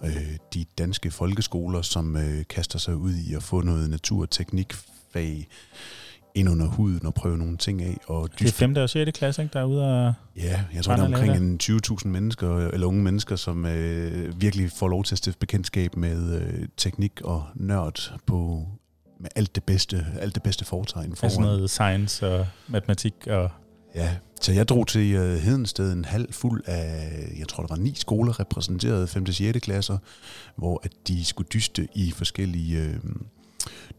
De danske folkeskoler, som kaster sig ud i at få noget naturteknikfag ind under huden og prøve nogle ting af. Og det er 5. og 6. klasse, ikke, der er ude og... Ja, jeg tror, der er omkring 20.000 mennesker, eller unge mennesker, som virkelig får lov til at stifte bekendtskab med teknik og nørd på med alt det bedste foretegn foran. Altså noget science og matematik og... Ja, så jeg drog til Hedensted en hal fuld af, jeg tror, der var 9 skoler repræsenteret, 5. og 6. klasser, hvor at de skulle dyste i forskellige...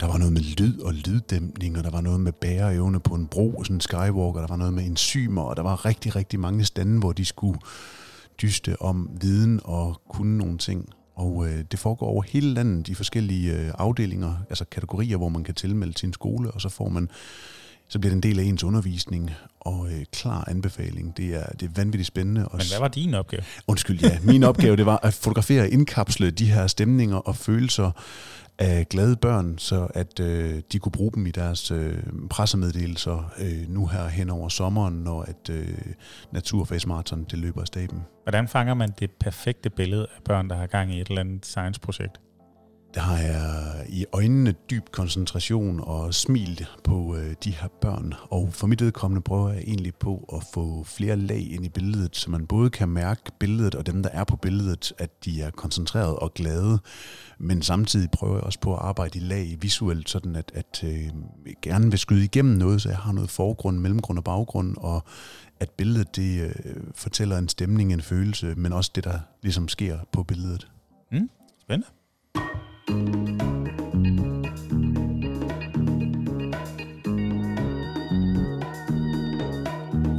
Der var noget med lyd og lyddæmpning, og der var noget med bæreevne på en bro, sådan en skywalker, der var noget med enzymer, og der var rigtig, rigtig mange stande, hvor de skulle dyste om viden og kunne nogle ting. Og det foregår over hele landet i forskellige afdelinger, altså kategorier, hvor man kan tilmelde sin skole, og så bliver det en del af ens undervisning og klar anbefaling. Det er vanvittigt spændende. Men hvad var din opgave? Undskyld, ja. Min opgave det var at fotografere og indkapsle de her stemninger og følelser af glade børn, så at de kunne bruge dem i deres pressemeddelelser nu her hen over sommeren, når at Naturfagsmarathon det løber af staben. Hvordan fanger man det perfekte billede af børn, der har gang i et eller andet science-projekt? Der har jeg i øjnene dyb koncentration og smil på de her børn. Og for mit vedkommende prøver jeg egentlig på at få flere lag ind i billedet, så man både kan mærke billedet og dem, der er på billedet, at de er koncentreret og glade. Men samtidig prøver jeg også på at arbejde i lag visuelt, sådan at gerne vil skyde igennem noget, så jeg har noget forgrund, mellemgrund og baggrund, og at billedet det fortæller en stemning, en følelse, men også det, der ligesom sker på billedet. Mm, spændende.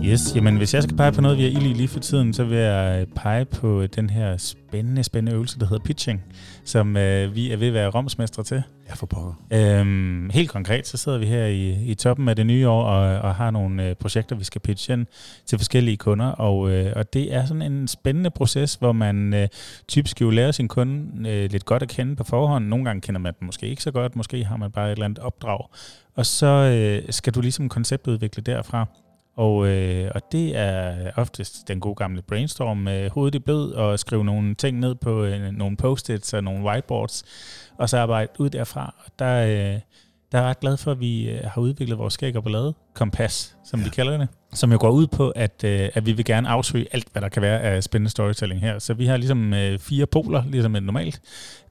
Yes, jamen hvis jeg skal pege på noget, vi har i lige for tiden, så vil jeg pege på den her spændende øvelse, der hedder pitching, som vi er ved at være romsmestre til. Ja, for pokker. Helt konkret, så sidder vi her i toppen af det nye år og har nogle projekter, vi skal pitche ind til forskellige kunder, og det er sådan en spændende proces, hvor man typisk jo lærer sin kunde lidt godt at kende på forhånd. Nogle gange kender man den måske ikke så godt, måske har man bare et eller andet opdrag, og så skal du ligesom konceptudvikle derfra. Og det er oftest den gode gamle brainstorm med hovedet i blød og skrive nogle ting ned på nogle post-its og nogle whiteboards, og så arbejde ud derfra. Og der der er ret glad for, at vi har udviklet vores skæg og blad kompas, som de kalder det, som jo går ud på, at vi vil gerne afsøge alt, hvad der kan være af spændende storytelling her. Så vi har ligesom 4 poler, ligesom et normalt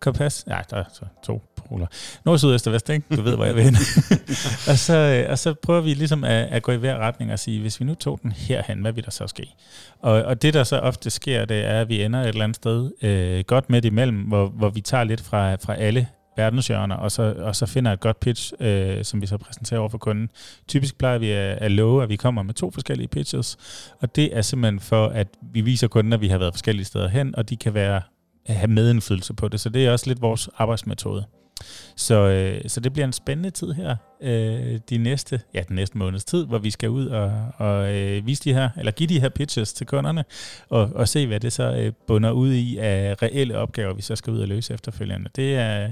kompas. Nej, der er så 2 poler. Nord, syd, øst og vest, ikke? Du ved, hvor jeg vil hen. og så prøver vi ligesom at gå i hver retning og sige, hvis vi nu tog den herhen, hvad vil der så ske? Og det, der så ofte sker, det er, at vi ender et eller andet sted godt midt imellem, hvor vi tager lidt fra alle verdenshjørner, og så finder et godt pitch, som vi så præsenterer over for kunden. Typisk plejer vi at love, at vi kommer med 2 forskellige pitches, og det er simpelthen for, at vi viser kunden, at vi har været forskellige steder hen, og de kan have medindflydelse på det. Så det er også lidt vores arbejdsmetode. Så det bliver en spændende tid her, den næste måneds tid, hvor vi skal ud og vise de her, eller give de her pitches til kunderne, og se, hvad det så bunder ud i af reelle opgaver, vi så skal ud og løse efterfølgende. Det er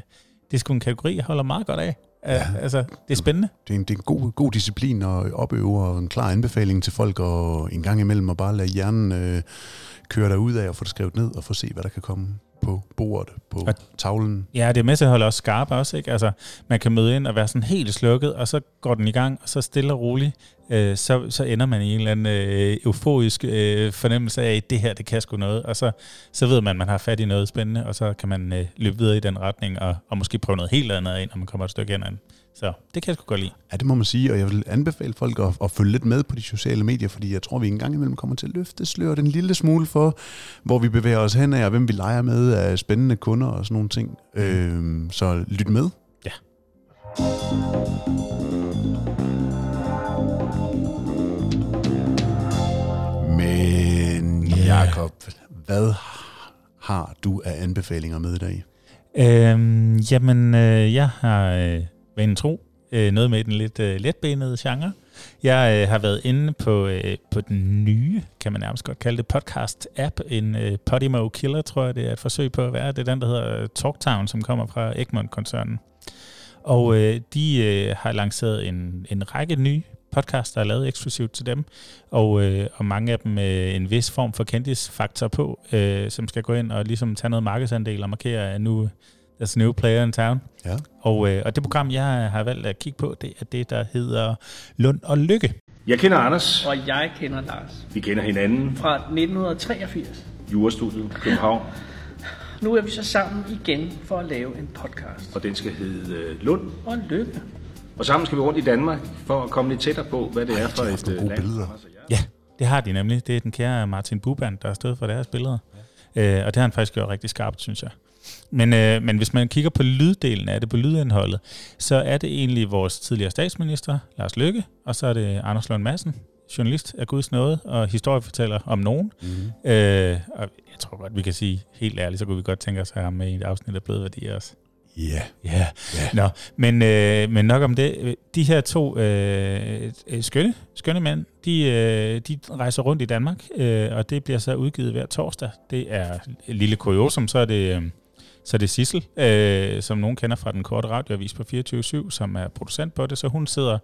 sgu en kategori, jeg holder meget godt af. Ja. Altså, det er spændende. Det er en god disciplin at opøve, og en klar anbefaling til folk, og en gang imellem at bare lade hjernen køre derud af, og få det skrevet ned, og få se, hvad der kan komme på bordet, på tavlen. Ja, det er med til at holde os skarpe også, ikke? Altså, man kan møde ind og være sådan helt slukket, og så går den i gang, og så stille og roligt, så ender man i en eller anden euforisk fornemmelse af, at det her, det kan sgu noget, og så ved man, at man har fat i noget spændende, og så kan man løbe videre i den retning, og måske prøve noget helt andet ind, når man kommer et stykke ind. Så det kan jeg sgu godt lide. Ja, det må man sige, og jeg vil anbefale folk at følge lidt med på de sociale medier, fordi jeg tror, vi en gang imellem kommer til at løfte sløret en lille smule for, hvor vi bevæger os hen af, og hvem vi leger med af spændende kunder og sådan nogle ting. Så lyt med. Ja. Men Jakob, hvad har du af anbefalinger med dig i? Jeg har... Vanen tro. Noget med den lidt letbenede genre. Jeg har været inde på den nye, kan man nærmest godt kalde det, podcast-app. En Podimo Killer, tror jeg, det er et forsøg på at være. Det er den, der hedder Talktown, som kommer fra Egmont-koncernen. Og de har lanceret en række nye podcasts, der er lavet eksklusivt til dem. Og mange af dem med en vis form for kendisfaktor på, som skal gå ind og ligesom tage noget markedsandel og markere, at nu... There's new player in town. Ja. Og det program, jeg har valgt at kigge på, det er det, der hedder Lund og Lykke. Jeg kender Anders. Og jeg kender Lars. Vi kender hinanden. Fra 1983. Jurastudiet København. Nu er vi så sammen igen for at lave en podcast. Og den skal hedde Lund og Lykke. Og sammen skal vi rundt i Danmark for at komme lidt tættere på, hvad det er for et land. Billeder. Ja, det har de nemlig. Det er den kære Martin Buband, der har stået for deres billeder. Ja. Og det har han faktisk gjort rigtig skarpt, synes jeg. Men hvis man kigger på lyddelen af det, på lydindholdet, så er det egentlig vores tidligere statsminister, Lars Løkke, og så er det Anders Lund Madsen, journalist af Guds nåde og historiefortæller om nogen. Mm-hmm. Og jeg tror godt, vi kan sige helt ærligt, så kunne vi godt tænke os at have ham med i et afsnit af Bløde Værdier også. Ja. Yeah. Nå, men nok om det. De her 2 skønne mænd, de rejser rundt i Danmark, og det bliver så udgivet hver torsdag. Det er lille kuriosum, så er det Sissel, som nogen kender fra den korte radioavis på 24/7, som er producent på det, så hun sidder,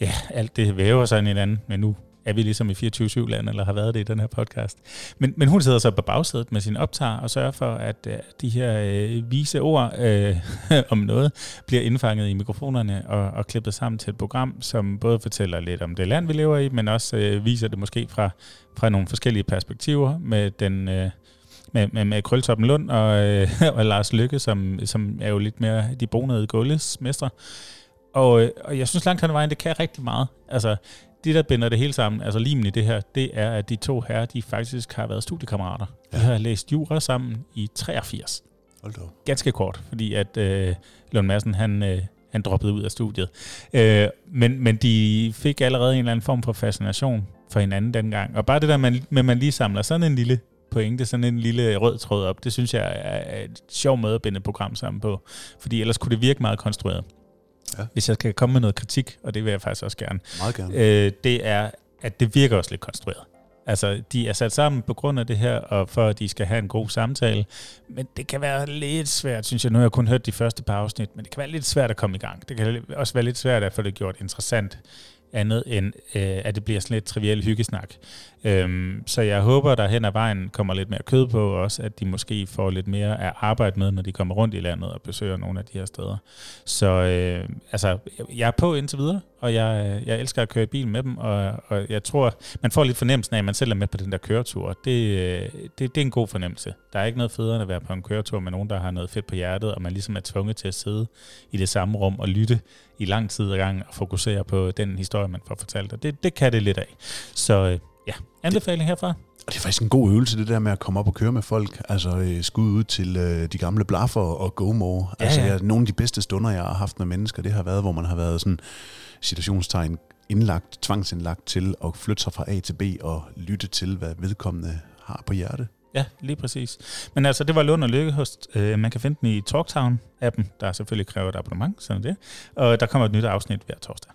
ja, alt det væver sig en anden, men nu er vi ligesom i 24/7-land, eller har været det i den her podcast. Men hun sidder så på bagsædet med sin optager og sørger for, at de her vise ord om noget bliver indfanget i mikrofonerne og klippet sammen til et program, som både fortæller lidt om det land, vi lever i, men også viser det måske fra nogle forskellige perspektiver med den... Med Krøltoppen Lund og Lars Løkke, som er jo lidt mere de bonede gulvesmestre. Og jeg synes langt hen ad vejen, det kan rigtig meget. Altså, det der binder det hele sammen, altså limen i det her, det er, at de 2 herrer, de faktisk har været studiekammerater. Ja. De har læst jura sammen i 83. Hold da. Ganske kort, fordi at Lund Madsen, han droppede ud af studiet. Men de fik allerede en eller anden form for fascination for hinanden dengang. Og bare det der, man lige samler sådan en lille pointe, sådan en lille rød tråd op. Det synes jeg er et sjov måde at binde et program sammen på, fordi ellers kunne det virke meget konstrueret. Ja. Hvis jeg skal komme med noget kritik, og det vil jeg faktisk også gerne. Meget gerne. Det er, at det virker også lidt konstrueret. Altså, de er sat sammen på grund af det her, og for at de skal have en god samtale. Men det kan være lidt svært, synes jeg. Nu har jeg kun hørt de første par afsnit, men det kan være lidt svært at komme i gang. Det kan også være lidt svært at få det gjort interessant. andet end, at det bliver sådan lidt triviel hyggesnak. Så jeg håber, der hen ad vejen kommer lidt mere kød på, og også at de måske får lidt mere at arbejde med, når de kommer rundt i landet og besøger nogle af de her steder. Så altså, jeg er på indtil videre, og jeg elsker at køre i bil med dem, og jeg tror, man får lidt fornemmelsen af, at man selv er med på den der køretur. Det er en god fornemmelse. Der er ikke noget federe end at være på en køretur med nogen, der har noget fedt på hjertet, og man ligesom er tvunget til at sidde i det samme rum og lytte i lang tid ad gangen og fokusere på den historie, man får fortalt. Og det kan det lidt af. Så ja, anbefaling herfra. Og det er faktisk en god øvelse, det der med at komme op og køre med folk. Altså skud ud til de gamle blaffer og go-more. Ja, altså ja. Nogle af de bedste stunder, jeg har haft med mennesker, det har været, hvor man har været sådan situationstegn indlagt, tvangsindlagt til at flytte sig fra A til B og lytte til, hvad vedkommende har på hjerte. Ja, lige præcis. Men altså, det var Lund og Lykke hos. Man kan finde den i Talktown-appen, der selvfølgelig kræver et abonnement, sådan det. Og der kommer et nyt afsnit hver torsdag.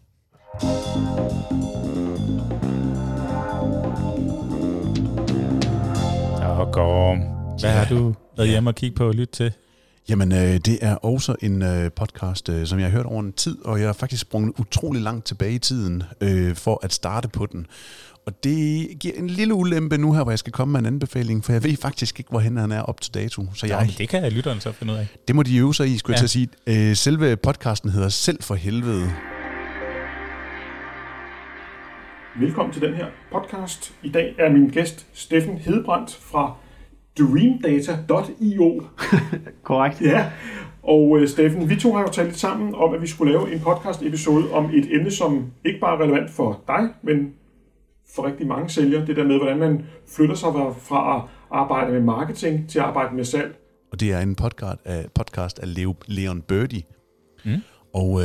Og Gorm, hvad har du været hjemme og kigge på og lytte til? Jamen, det er også en podcast, som jeg har hørt over en tid, og jeg har faktisk sprunget utrolig langt tilbage i tiden for at starte på den. Og det giver en lille ulempe nu her, hvor jeg skal komme med en anbefaling, for jeg ved faktisk ikke, hvorhen han er op til dato. Så jeg, det kan jeg lytteren så finde ud af. Det må de øve sig i, skulle jeg til at sige. Selve podcasten hedder Selv for helvede. Velkommen til den her podcast. I dag er min gæst Steffen Hedebrandt fra dreamdata.io. Korrekt. Ja, og Steffen, vi to har jo talt lidt sammen om, at vi skulle lave en podcast-episode om et emne, som ikke bare er relevant for dig, men for rigtig mange sælgere. Det der med, hvordan man flytter sig fra at arbejde med marketing til at arbejde med salg. Og det er en podcast af Leon Birdie. Mm. Og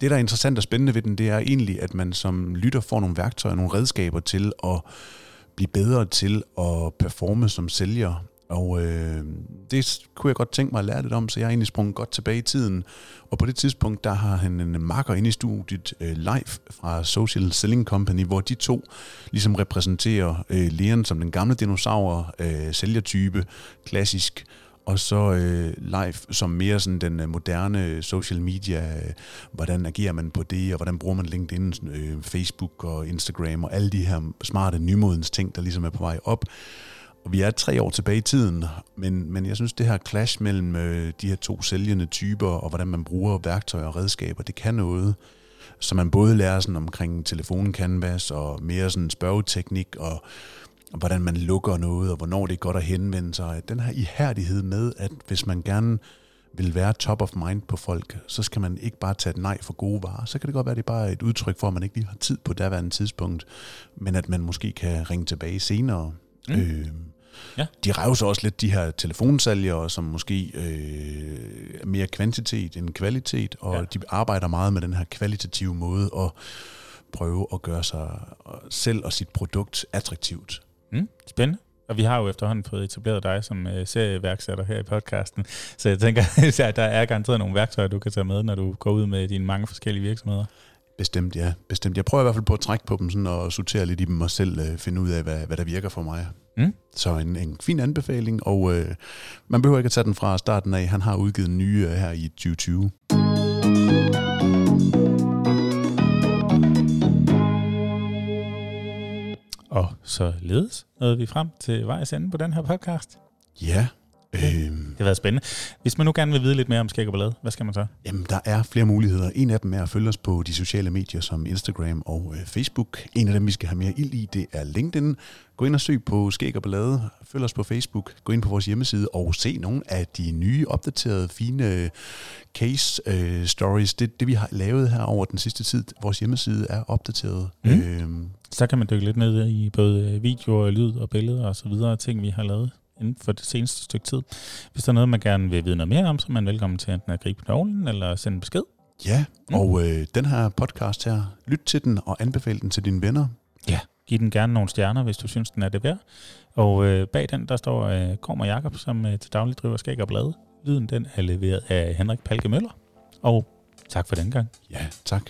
det, der er interessant og spændende ved den, det er egentlig, at man som lytter får nogle værktøjer, nogle redskaber til at blive bedre til at performe som sælger. Og det kunne jeg godt tænke mig at lære lidt om, så jeg er egentlig sprunget godt tilbage i tiden. Og på det tidspunkt, der har han en makker inde i studiet, Leif fra Social Selling Company, hvor de to ligesom repræsenterer Leon som den gamle dinosaur, sælgertype, klassisk. Og så Leif som mere sådan den moderne social media, hvordan agerer man på det, og hvordan bruger man LinkedIn, Facebook og Instagram, og alle de her smarte nymodens ting, der ligesom er på vej op. Og vi er 3 år tilbage i tiden, men jeg synes, det her clash mellem de her to sælgende typer, og hvordan man bruger værktøjer og redskaber, det kan noget. Så man både lærer sådan omkring telefoncanvas, og mere sådan spørgeteknik, og hvordan man lukker noget, og hvornår det er godt at henvende sig. Den her ihærdighed med, at hvis man gerne vil være top of mind på folk, så skal man ikke bare tage et nej for gode varer. Så kan det godt være, at det bare er et udtryk for, at man ikke lige har tid på derværende tidspunkt, men at man måske kan ringe tilbage senere. Mm. Ja. De revser også lidt de her telefonsalgere, som måske er mere kvantitet end kvalitet, og de arbejder meget med den her kvalitative måde at prøve at gøre sig selv og sit produkt attraktivt. Mm, spændende. Og vi har jo efterhånden fået etableret dig som serieværksætter her i podcasten, så jeg tænker, at der er garanteret nogle værktøjer, du kan tage med, når du går ud med dine mange forskellige virksomheder. Bestemt, ja. Bestemt. Jeg prøver i hvert fald på at trække på dem sådan, og sortere lidt i dem og selv finde ud af, hvad der virker for mig. Mm. Så en fin anbefaling, og man behøver ikke at tage den fra starten af. Han har udgivet nye her i 2020. Og således nåede vi frem til vejs ende på den her podcast. Ja. Det har været spændende. Hvis man nu gerne vil vide lidt mere om Skæg og Blad, hvad skal man så? Jamen, der er flere muligheder. En af dem er at følge os på de sociale medier som Instagram og Facebook. En af dem, vi skal have mere ild i, det er LinkedIn. Gå ind og søg på Skæg og Blad. Følg os på Facebook. Gå ind på vores hjemmeside og se nogle af de nye, opdaterede, fine case stories. Det, vi har lavet her over den sidste tid. Vores hjemmeside er opdateret. Mm. Så kan man dykke lidt ned i både videoer, lyd og billeder og så videre ting, vi har lavet inden for det seneste stykke tid. Hvis der er noget, man gerne vil vide noget mere om, så er man velkommen til enten at gribe knoglen eller sende besked. Ja, og den her podcast her, lyt til den og anbefale den til dine venner. Ja, giv den gerne nogle stjerner, hvis du synes, den er det værd. Og bag den, der står Gorm og Jakob, som til daglig driver Skæg og Blad. Lyden, den er leveret af Henrik Palke Møller. Og tak for den gang. Ja, tak.